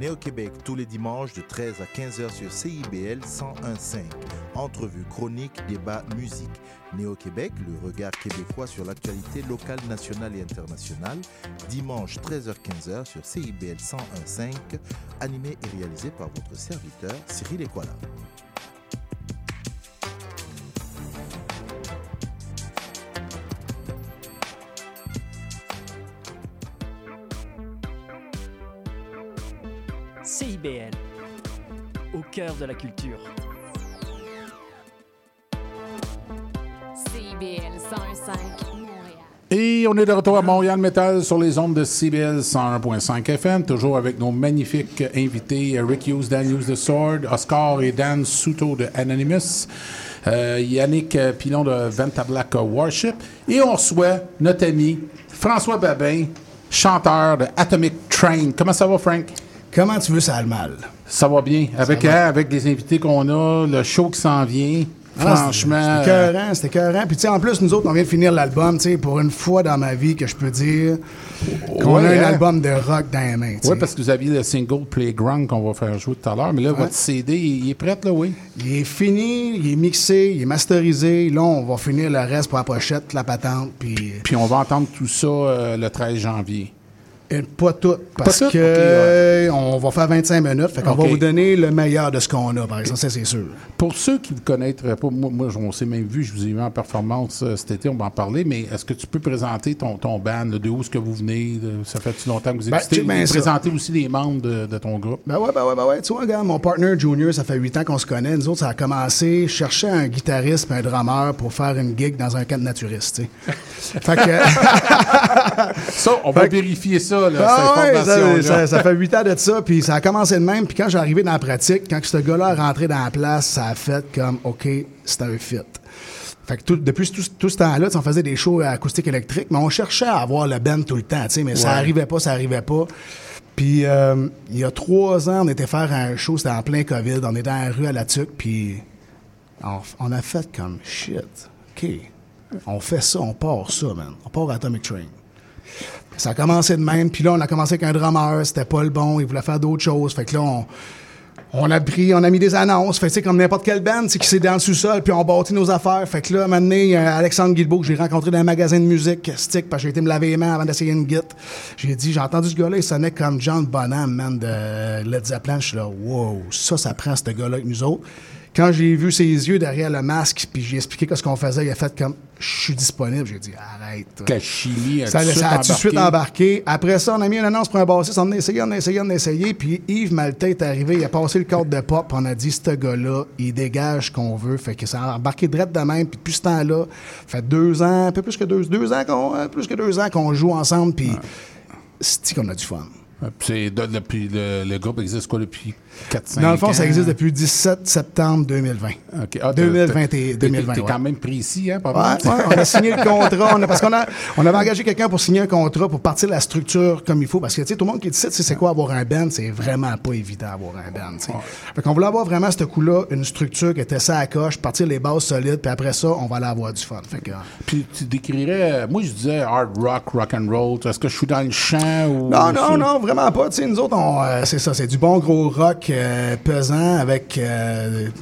Néo-Québec, tous les dimanches de 13 à 15h sur CIBL 101.5. Entrevues, chroniques, débats, musique. Néo-Québec, le regard québécois sur l'actualité locale, nationale et internationale. Dimanche 13h-15h sur CIBL 101.5. Animé et réalisé par votre serviteur Cyril Equala. CIBL, au cœur de la culture. CIBL 101.5 Montréal. Et on est de retour à Montréal Metal sur les ondes de CIBL 101.5 FM, toujours avec nos magnifiques invités Rick Hughes, Dan Hughes de Sword, Oscar et Dan Souto de Anonymous, Yannick Pilon de Vanta Black Warship, et on reçoit notre ami François Babin, chanteur de Atomic Train. Comment ça va, Frank? Comment tu veux ça a le mal? Ça va bien. Avec les invités qu'on a, le show qui s'en vient. Ah, franchement. C'était écœurant. Puis, tu sais, en plus, nous autres, on vient de finir l'album, tu sais, pour une fois dans ma vie que je peux dire qu'on a un album de rock dans les mains. Oui, parce que vous aviez le single Playground qu'on va faire jouer tout à l'heure. Mais là, votre CD, il est prêt, là, oui? Il est fini, il est mixé, il est masterisé. Là, on va finir le reste pour la pochette, la patente. Puis on va entendre tout ça le 13 janvier. Pas tout, parce qu'on va faire 25 minutes. Fait qu'on va vous donner le meilleur de ce qu'on a, par exemple. Ça, c'est sûr. Pour ceux qui ne connaîtraient pas, moi, on s'est même vu, je vous ai vu en performance cet été, on va en parler, mais est-ce que tu peux présenter ton band, de où est-ce que vous venez? Ça fait-tu longtemps que vous existez? Présenter aussi les membres de ton groupe. Ben ouais. Tu vois, regarde, mon partner Junior, ça fait 8 ans qu'on se connaît. Nous autres, ça a commencé, je cherchais un guitariste et un drummer pour faire une gig dans un camp naturiste, tu sais. Fait que... ça, on va vérifier ça. Ça fait 8 ans de ça, puis ça a commencé de même, puis quand j'ai arrivé dans la pratique, quand ce gars-là est rentré dans la place, ça a fait comme, OK, c'est un fit. Fait que depuis tout ce temps-là, on faisait des shows acoustiques électriques, mais on cherchait à avoir le band tout le temps, tu sais, mais ça arrivait pas. Puis il y a 3 ans, on était faire un show, c'était en plein COVID, on était dans la rue à Latuc, puis on a fait comme, shit, OK, on fait ça, on part ça, man. On part à Atomic Train. Ça a commencé de même, puis là, on a commencé avec un drummer, c'était pas le bon, il voulait faire d'autres choses. Fait que là, on a mis des annonces, fait que c'est comme n'importe quelle band, c'est qui s'est dans le sous-sol, puis on bâtit nos affaires. Fait que là, maintenant, il y a Alexandre Guilbeault que j'ai rencontré dans un magasin de musique, stick, parce que j'ai été me laver les mains avant d'essayer une guitare. J'ai dit, j'ai entendu ce gars-là, il sonnait comme John Bonham, man, de Led Zeppelin. Je suis là, wow, ça prend ce gars-là avec nous autres. Quand j'ai vu ses yeux derrière le masque, puis j'ai expliqué ce qu'on faisait, il a fait comme « je suis disponible ». J'ai dit « arrête ». Ça a tout de suite embarqué. Après ça, on a mis une annonce pour un bassiste, on a essayé. Puis Yves Maltais est arrivé, il a passé le code de pop, on a dit « ce gars-là, il dégage ce qu'on veut ». Fait que ça a embarqué direct de même. Puis depuis ce temps-là, ça fait 2 ans, un peu plus que 2 ans, qu'on joue ensemble. Puis c'est-tu qu'on a du fun. Puis le groupe existe quoi depuis 4-5 ans? Dans le fond, ça existe depuis 17 septembre 2020. Okay. Ah, 2020. T'es quand même précis, hein, pas mal. Ouais, on a signé le contrat. Parce qu'on avait engagé quelqu'un pour signer un contrat pour partir de la structure comme il faut. Parce que, tu sais, tout le monde qui dit c'est quoi avoir un band, c'est vraiment pas évident avoir un band. T'sais. Fait qu'on voulait avoir vraiment à ce coup-là une structure qui était ça à coche, partir les bases solides, puis après ça, on va aller avoir du fun. Fait que, puis tu décrirais, moi je disais hard rock, rock and roll. Est-ce que je suis dans le champ ou. Non, vraiment pas. T'sais, nous autres, c'est ça, c'est du bon gros rock pesant avec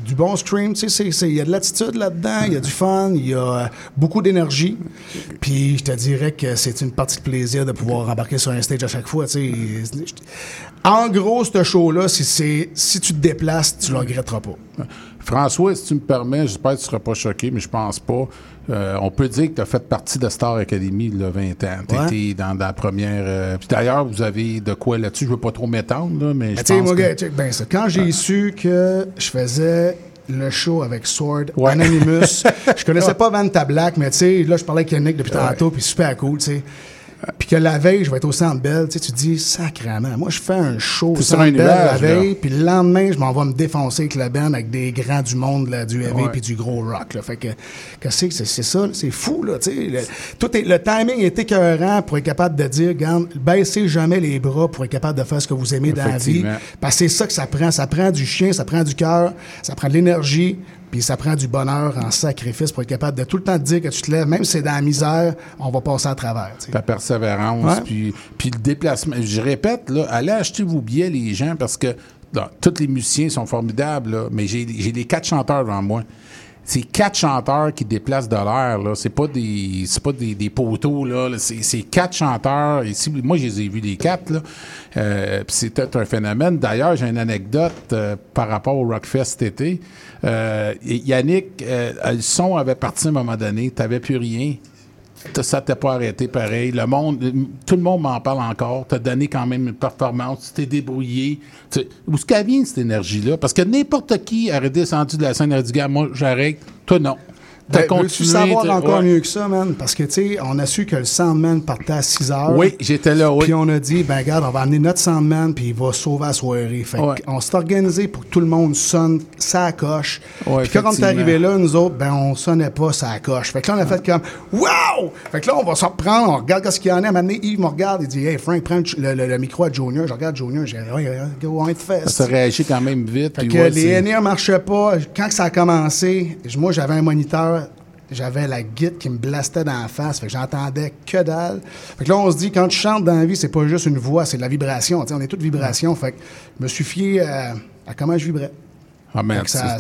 du bon scream. Il y a de l'attitude là-dedans, il y a du fun, il y a beaucoup d'énergie. Puis je te dirais que c'est une partie de plaisir de pouvoir embarquer sur un stage à chaque fois. T'sais. En gros, ce show-là, si tu te déplaces, tu le regretteras pas. François, si tu me permets, j'espère que tu ne seras pas choqué, mais je pense pas. On peut dire que tu as fait partie de Star Academy il y a 20 ans. Tu étais dans la première... puis d'ailleurs, vous avez de quoi là-dessus? Je ne veux pas trop m'étendre, là, mais je pense que... Ben ça, quand j'ai su que je faisais le show avec Sword, Anonymous, je connaissais pas Vanta Black, mais tu sais, là, je parlais avec Yannick depuis tantôt, puis super cool, tu sais. Puis que la veille, je vais être au Centre Bell, tu sais, tu dis, sacrément, moi, je fais un show au Centre Bell la veille, puis le lendemain, je m'en vais me défoncer avec la band, avec des grands du monde, là, du heavy, puis du gros rock, là. Fait que c'est ça, là, c'est fou, là, tu sais. Le timing est écœurant pour être capable de dire, regarde, baissez jamais les bras pour être capable de faire ce que vous aimez dans la vie. Parce que c'est ça que ça prend. Ça prend du chien, ça prend du cœur, ça prend de l'énergie. Puis ça prend du bonheur en sacrifice pour être capable de tout le temps te dire que tu te lèves, même si c'est dans la misère, on va passer à travers. T'sais. Ta persévérance, puis le déplacement. Je répète, là, allez acheter vos billets, les gens, parce que tous les musiciens sont formidables, là, mais j'ai les 4 chanteurs devant moi. C'est 4 chanteurs qui déplacent de l'air, là. C'est pas des poteaux, là. C'est 4 chanteurs. Ici, moi, je les ai vus les 4, là. Puis c'était un phénomène. D'ailleurs, j'ai une anecdote par rapport au Rockfest cet été. Yannick, le son avait parti à un moment donné. T'avais plus rien. Ça t'es pas arrêté pareil. Tout le monde m'en parle encore. T'as donné quand même une performance. Tu t'es débrouillé. Où est-ce qu'elle vient, cette énergie-là? Parce que n'importe qui aurait descendu de la scène et aurait dit, gars, moi, j'arrête. Toi, non. T'as continué. Savoir encore mieux que ça, man. Parce que, tu sais, on a su que le Sandman partait à 6 heures. Oui, j'étais là, oui. Puis on a dit, ben, regarde, on va amener notre Sandman, puis il va sauver la soirée. Fait qu'on s'est organisé pour que tout le monde sonne sa coche. Ouais, puis quand on est arrivé là, nous autres, ben, on sonnait pas sa coche. Fait que là, on a fait comme, wow! Fait que là, on va s'en reprendre, on regarde ce qu'il y en a. À un moment donné, Yves me regarde, il dit, hey, Frank, prends le micro à Junior. Je regarde Junior, j'ai dit, on est fest. Ça réagit quand même vite. Fait que les NR marchaient pas. Quand ça a commencé, moi, j'avais un moniteur. J'avais la guitare qui me blastait dans la face. Fait que j'entendais que dalle. Fait que là, on se dit, quand tu chantes dans la vie, c'est pas juste une voix, c'est de la vibration. T'sais, on est toutes vibrations. Fait que je me suis fié à comment je vibrais. Ah, merde, c'est là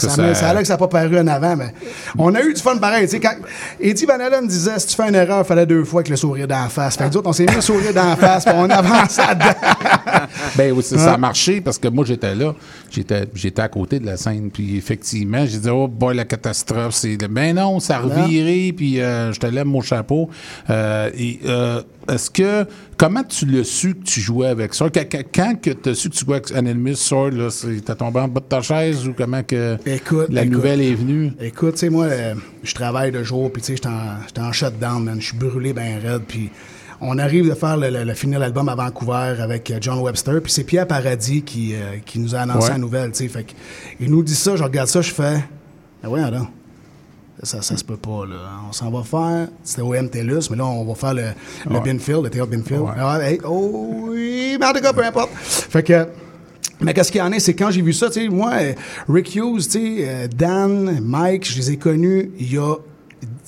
que ça n'a pas paru en avant, mais on a eu du fun pareil. Quand Eddie Van Halen disait, si tu fais une erreur, il fallait 2 fois avec le sourire d'en face. Fait que nous autres, on s'est mis le sourire d'en face, puis on avançait dedans. Bien oui, ça a marché parce que moi, j'étais là. J'étais à côté de la scène. Puis effectivement, j'ai dit, oh boy, la catastrophe. Ben non, ça a reviré, puis je te lève mon chapeau. Comment tu l'as su que tu jouais avec ça? Quand tu as su que tu jouais avec Anonymous, Sword, là, t'as tombé en bas de ta chaise ou comment que la nouvelle est venue? Écoute, tu sais, moi, je travaille le jour, puis tu sais, j'étais en shutdown, man. Je suis brûlé ben raide, puis on arrive de faire finir l'album à Vancouver avec John Webster, puis c'est Pierre Paradis qui nous a annoncé la nouvelle, tu sais. Fait qu'il nous dit ça, je regarde ça, je fais, ah ouais, alors. Ça se peut pas, là. On s'en va faire. C'était au MTLUS, mais là, on va faire le Binfield, le théâtre Binfield. Ouais. Alors, hey, mais en tout cas, peu importe. Fait que, mais qu'est-ce qu'il y en a, c'est quand j'ai vu ça, tu sais, moi, Rick Hughes, tu sais, Dan, Mike, je les ai connus il y a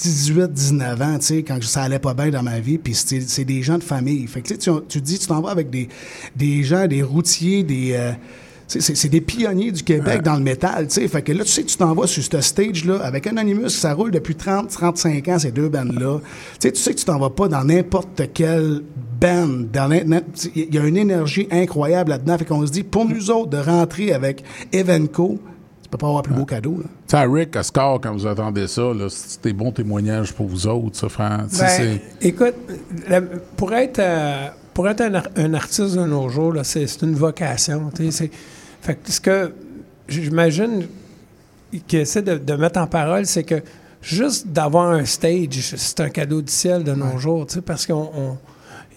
18-19 ans, tu sais, quand ça allait pas bien dans ma vie, puis c'est des gens de famille. Fait que, tu dis, tu t'en vas avec des gens, des routiers, des... C'est des pionniers du Québec dans le métal, tu sais. Fait que là, tu sais, tu t'en vas sur ce stage-là avec Anonymous, ça roule depuis 30-35 ans, ces deux bandes-là. Tu sais que tu t'en vas pas dans n'importe quelle band. Il y a une énergie incroyable là-dedans. Fait qu'on se dit, pour nous autres, de rentrer avec Evenco, peux pas avoir plus beau cadeau. Tu sais, à Rick, à Score, quand vous attendez ça, là, c'est des bons témoignages pour vous autres, ça, France. Ben, écoute, pour être un artiste de nos jours, là, c'est une vocation. Fait que ce que j'imagine qu'il essaie de mettre en parole, c'est que juste d'avoir un stage, c'est un cadeau du ciel de nos jours, parce qu'on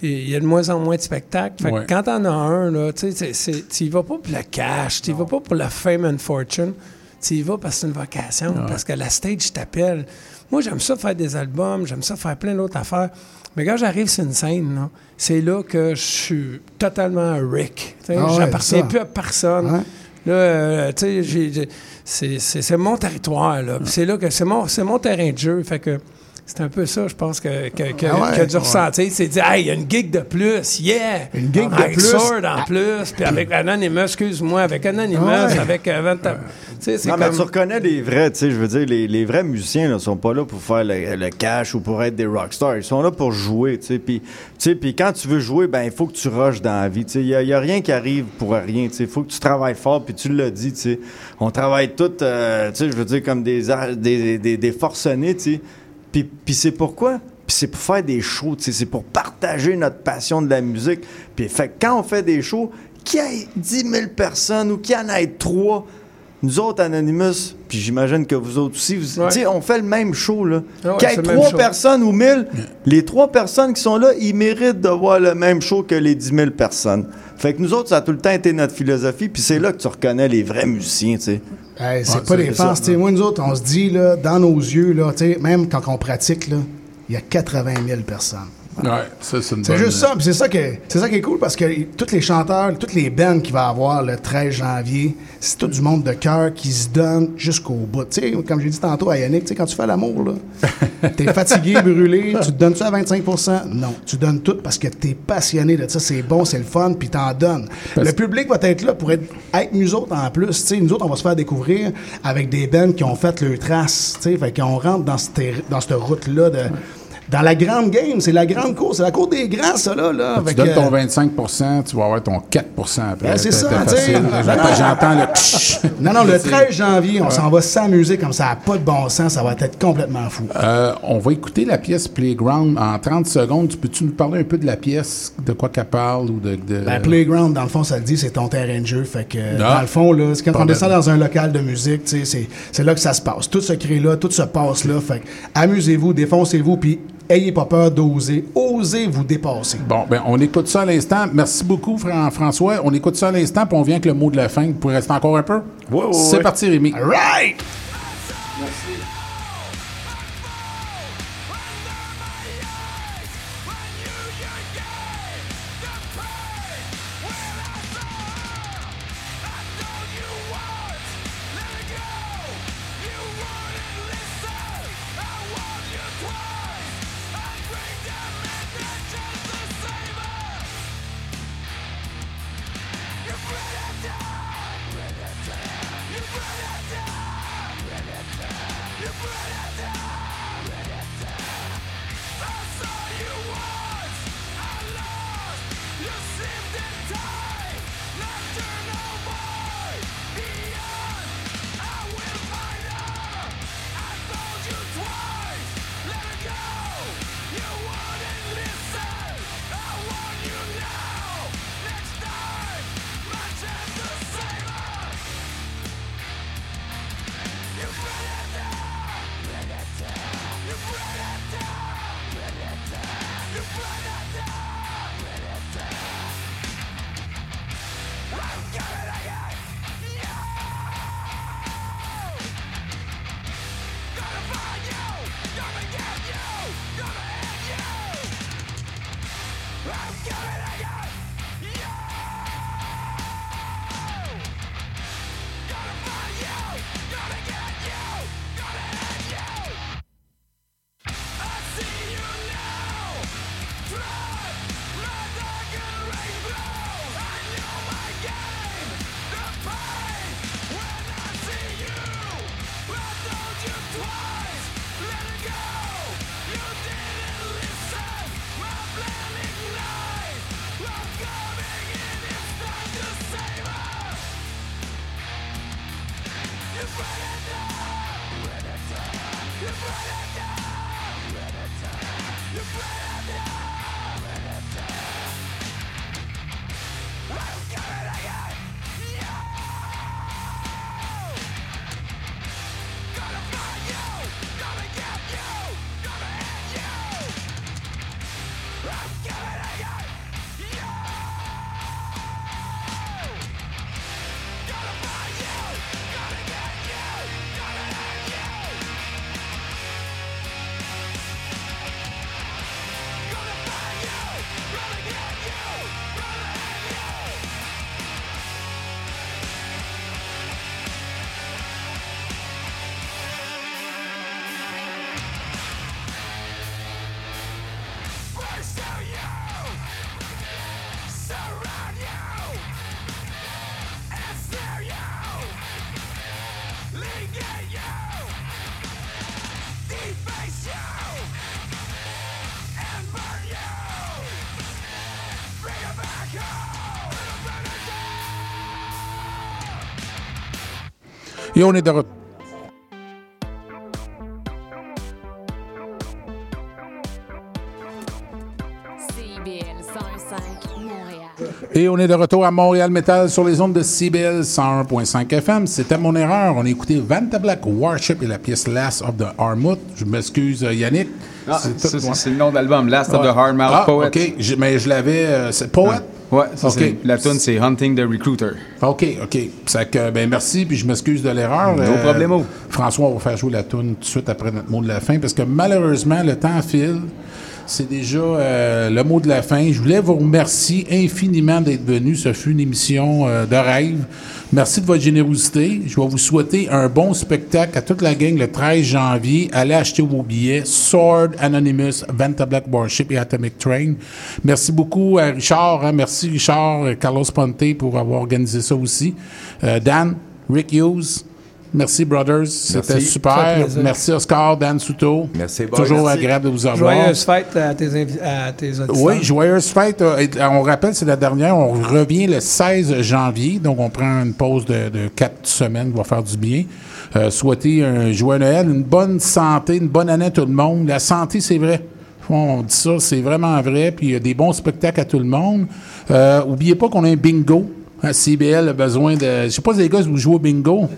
il y a de moins en moins de spectacles. Fait que quand t'en as un, là, tu y vas pas pour le cash, tu y vas pas pour la fame and fortune, tu y vas parce que c'est une vocation, parce que la stage t'appelle. Moi, j'aime ça faire des albums, j'aime ça faire plein d'autres affaires, mais quand j'arrive sur une scène, là, c'est là que je suis totalement Rick. J'appartiens plus à personne. Ouais. Là, c'est mon territoire, là. Pis c'est là que c'est mon terrain de jeu. Fait que c'est un peu ça, je pense, que du ressentir. C'est dire, hey, il y a une gig de plus, yeah! Une gig de plus. Sword en plus, puis avec Anonymous, avec Vanta. Mais tu reconnais les vrais, tu sais, je veux dire, les vrais musiciens, là, sont pas là pour faire le cash ou pour être des rockstars. Ils sont là pour jouer, tu sais. Puis quand tu veux jouer, ben, il faut que tu rushes dans la vie, tu sais. Il y a rien qui arrive pour rien, tu sais. Il faut que tu travailles fort, puis tu l'as dit, tu sais. On travaille tous, tu sais, je veux dire, comme des forcenés, tu sais. Puis c'est pourquoi? Puis c'est pour faire des shows, tu sais, c'est pour partager notre passion de la musique. Puis fait que quand on fait des shows, qu'il y ait 10 000 personnes ou qu'il y en ait 3, nous autres, Anonymous, puis j'imagine que vous autres aussi, vous, tu sais, on fait le même show, là. Ah ouais, qu'il y ait 3 personnes ou 1000, les 3 personnes qui sont là, ils méritent de voir le même show que les 10 000 personnes. Fait que nous autres, ça a tout le temps été notre philosophie, puis c'est là que tu reconnais les vrais musiciens, tu sais. Hey, c'est pas des farces. Moi, nous autres, on se dit, là, dans nos yeux, là, même quand on pratique, il y a 80 000 personnes. Ouais, ça, c'est une bonne juste ça. Puis c'est ça qui est cool, parce que tous les chanteurs, toutes les bands qu'il va y avoir le 13 janvier, c'est tout du monde de cœur qui se donne jusqu'au bout. T'sais, comme j'ai dit tantôt à Yannick, quand tu fais l'amour, là, t'es fatigué, brûlé, tu te donnes ça à 25%? Non, tu donnes tout parce que t'es passionné de ça. C'est bon, c'est le fun, puis t'en donnes. Parce le public va être là pour être avec nous autres en plus. T'sais, nous autres, on va se faire découvrir avec des bands qui ont fait leur trace. Fait qu'on rentre dans cette route-là de... Dans la grande game, c'est la grande course, c'est la cour des grands, ça, là. Tu donnes ton 25%, tu vas avoir ton 4% après. Ben, c'est ça, tu sais. J'entends le pshhh. Non, le 13 janvier, on s'en va s'amuser comme ça, pas de bon sens, ça va être complètement fou. On va écouter la pièce Playground en 30 secondes. Peux-tu nous parler un peu de la pièce, de quoi qu'elle parle ou de... Ben, Playground, dans le fond, ça le dit, c'est ton terrain de jeu. Fait que, dans le fond, là, c'est quand on descend dans un local de musique, tu sais, c'est là que ça se passe. Tout se crée là, tout se passe là. Fait que, amusez-vous, défoncez-vous, puis ayez pas peur d'oser. Osez vous dépasser. Bon, ben on écoute ça à l'instant. Merci beaucoup, François. On écoute ça à l'instant, puis on vient avec le mot de la fin. Vous pouvez rester encore un peu? Oui, c'est parti, Rémi. All right! Merci. Let's go! Et on est de retour. CIBL 101.5 Montréal. Et on est de retour à Montréal Metal sur les ondes de CIBL 101.5 FM. C'était mon erreur. On a écouté Vanta Black Warship et la pièce Last of the Harmouth. Je m'excuse, Yannick. Ah, c'est le nom d'album, Last of the Harmouth Poet. OK, mais je l'avais. C'est Poet? Ouais, ça okay. La tune c'est Hunting the Recruiter. OK. Ça que, ben merci, puis je m'excuse de l'erreur. No problemo. François, on va faire jouer la tune tout de suite après notre mot de la fin, parce que malheureusement, le temps file. C'est déjà le mot de la fin. Je voulais vous remercier infiniment d'être venus. Ce fut une émission de rêve. Merci de votre générosité. Je vais vous souhaiter un bon spectacle à toute la gang le 13 janvier. Allez acheter vos billets. Sword, Anonymous, Vanta Black Warship et Atomic Train. Merci beaucoup à Richard. Hein? Merci Richard, Carlos Ponte pour avoir organisé ça aussi. Dan, Rick Hughes. Merci, brothers. C'était super. Merci, Oscar, Dan Souto. Merci, boys. Toujours agréable de vous avoir. Joyeuse fête à tes auditeurs. Oui, joyeuse fête. On rappelle, c'est la dernière. On revient le 16 janvier. Donc, on prend une pause de 4 semaines. On va faire du bien. Souhaiter un joyeux Noël, une bonne santé, une bonne année à tout le monde. La santé, c'est vrai. On dit ça, c'est vraiment vrai. Puis, il y a des bons spectacles à tout le monde. Oubliez pas qu'on a un bingo. CBL a besoin de... Je sais pas, les gars, vous jouez au bingo.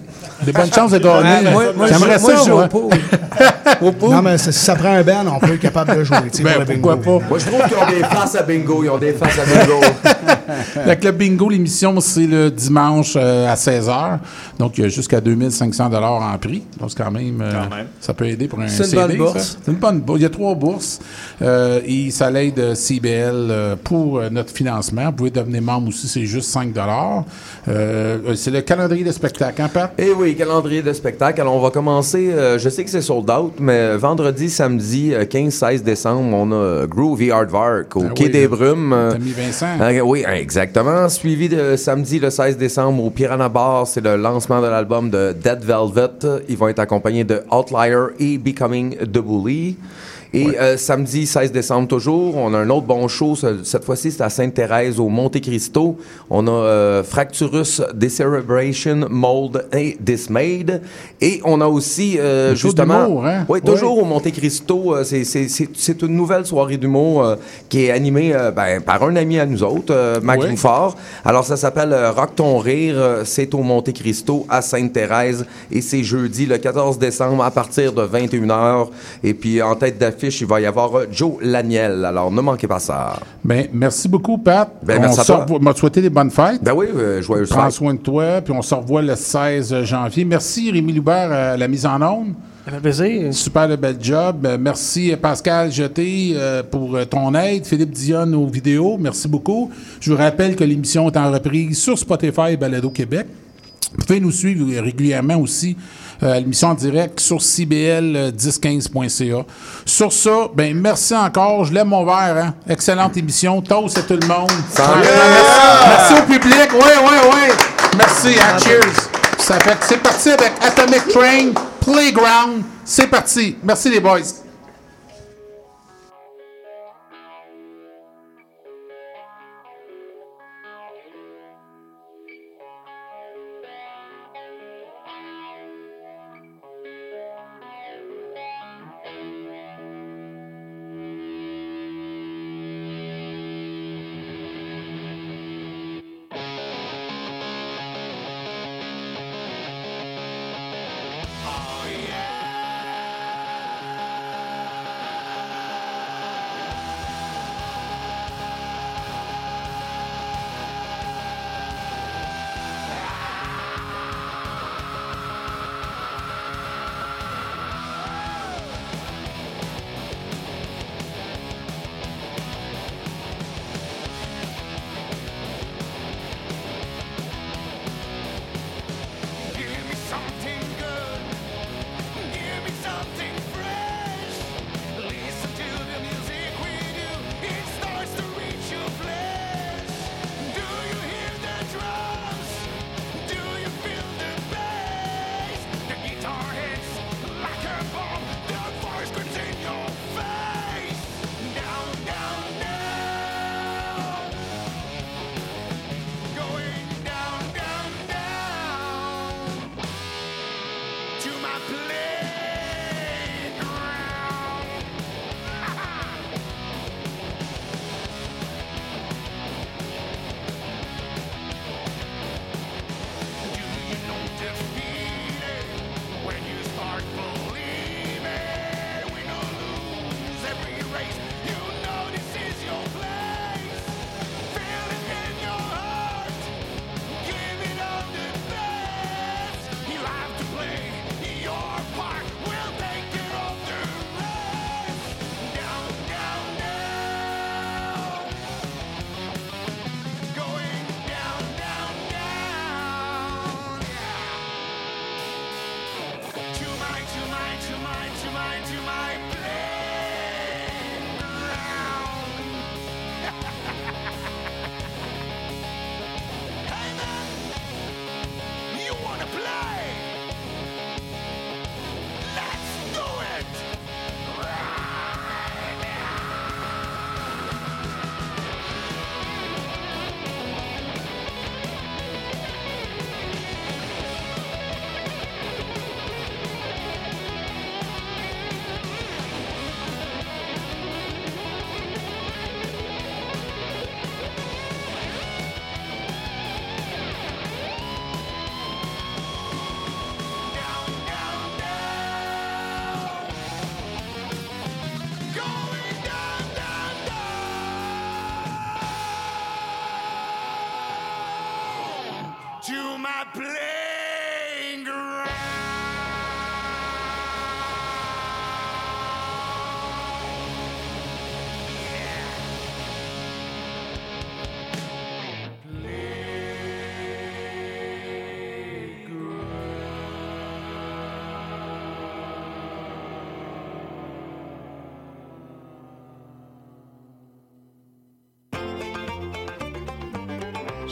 De bonnes chances de gagner. Moi, j'aimerais ça, je joue au pool. Non, mais si ça prend un ban, on peut être capable de jouer. Ben, pourquoi bingo. Pas? Moi, je trouve qu'ils ont des faces à bingo. Donc, le bingo, l'émission, c'est le dimanche à 16h. Donc, il y a jusqu'à 2500 $ en prix. Donc, c'est quand même, ça peut aider pour un CD. C'est une bonne bourse. C'est une bonne bourse. Il y a 3 bourses. Et ça l'aide CBL pour notre financement. Vous pouvez devenir membre aussi, c'est juste 5 $. C'est le calendrier de spectacle, hein, Pat? Eh oui, calendrier de spectacle. Alors, on va commencer, je sais que c'est sold out, mais vendredi, samedi, 15-16 décembre, on a Groovy Hardvark au Quai des Brumes. T'as mis Vincent. Oui, exactement. Suivi de samedi, le 16 décembre, au Piranha Bar, c'est le lancement de l'album de Dead Velvet. Ils vont être accompagnés de Outlier et Becoming the Bully. Et samedi 16 décembre toujours, on a un autre bon show, cette fois-ci c'est à Sainte-Thérèse au Monte-Cristo. On a Fracturus, Decerebration, Mold et Dismayed. Et on a aussi justement... D'humour, hein? Oui, toujours au Monte-Cristo, c'est une nouvelle soirée d'humour qui est animée par un ami à nous autres, Max Bouffard. Alors ça s'appelle Rock ton rire, c'est au Monte-Cristo à Sainte-Thérèse et c'est jeudi le 14 décembre à partir de 21h. Et puis en tête d'affiche, il va y avoir Joe Laniel. Alors, ne manquez pas ça. Ben, merci beaucoup, Pat. Ben, merci à toi. On m'a souhaité des bonnes fêtes. Ben oui, joyeuses fêtes. Prends soin de toi, puis on se revoit le 16 janvier. Merci, Rémi Loubert, à la mise en onde. Ça fait plaisir. Super, le bel job. Merci, Pascal Jeté, pour ton aide. Philippe Dionne aux vidéos. Merci beaucoup. Je vous rappelle que l'émission est en reprise sur Spotify et Balado Québec. Vous pouvez nous suivre régulièrement aussi l'émission en direct sur CBL1015.ca. Sur ça, ben merci encore. Je lève mon verre. Hein? Excellente émission. Toast à tout le monde. Merci au public. Oui. Merci. Hein? Cheers. Ça fait que c'est parti avec Atomic Train, Playground. C'est parti. Merci les boys.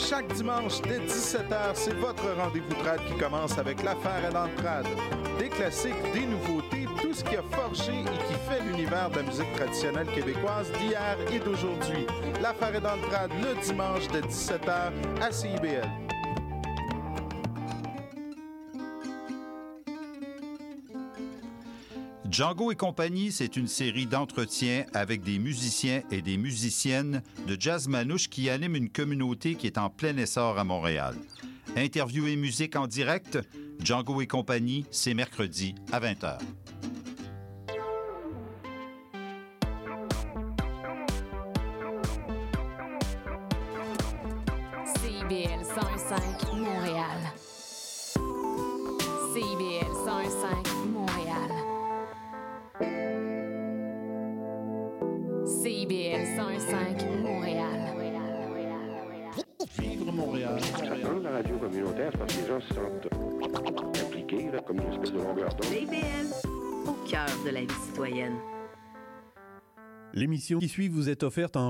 Chaque dimanche dès 17h, c'est votre rendez-vous trad qui commence avec l'affaire est dans le trad. Des classiques, des nouveautés, tout ce qui a forgé et qui fait l'univers de la musique traditionnelle québécoise d'hier et d'aujourd'hui. L'affaire est dans le trad le dimanche dès 17h à CIBL. Django et compagnie, c'est une série d'entretiens avec des musiciens et des musiciennes de jazz manouche qui animent une communauté qui est en plein essor à Montréal. Interview et musique en direct, Django et compagnie, c'est mercredi à 20h. CIBL 105 Montréal. CIBL 105 Montréal. CIBL 105 Montréal. Vivre Montréal. La radio communautaire, parce que les gens se sentent impliqués là, comme une espèce de longueur d'onde. CIBL, au cœur de la vie citoyenne. L'émission qui suit vous est offerte en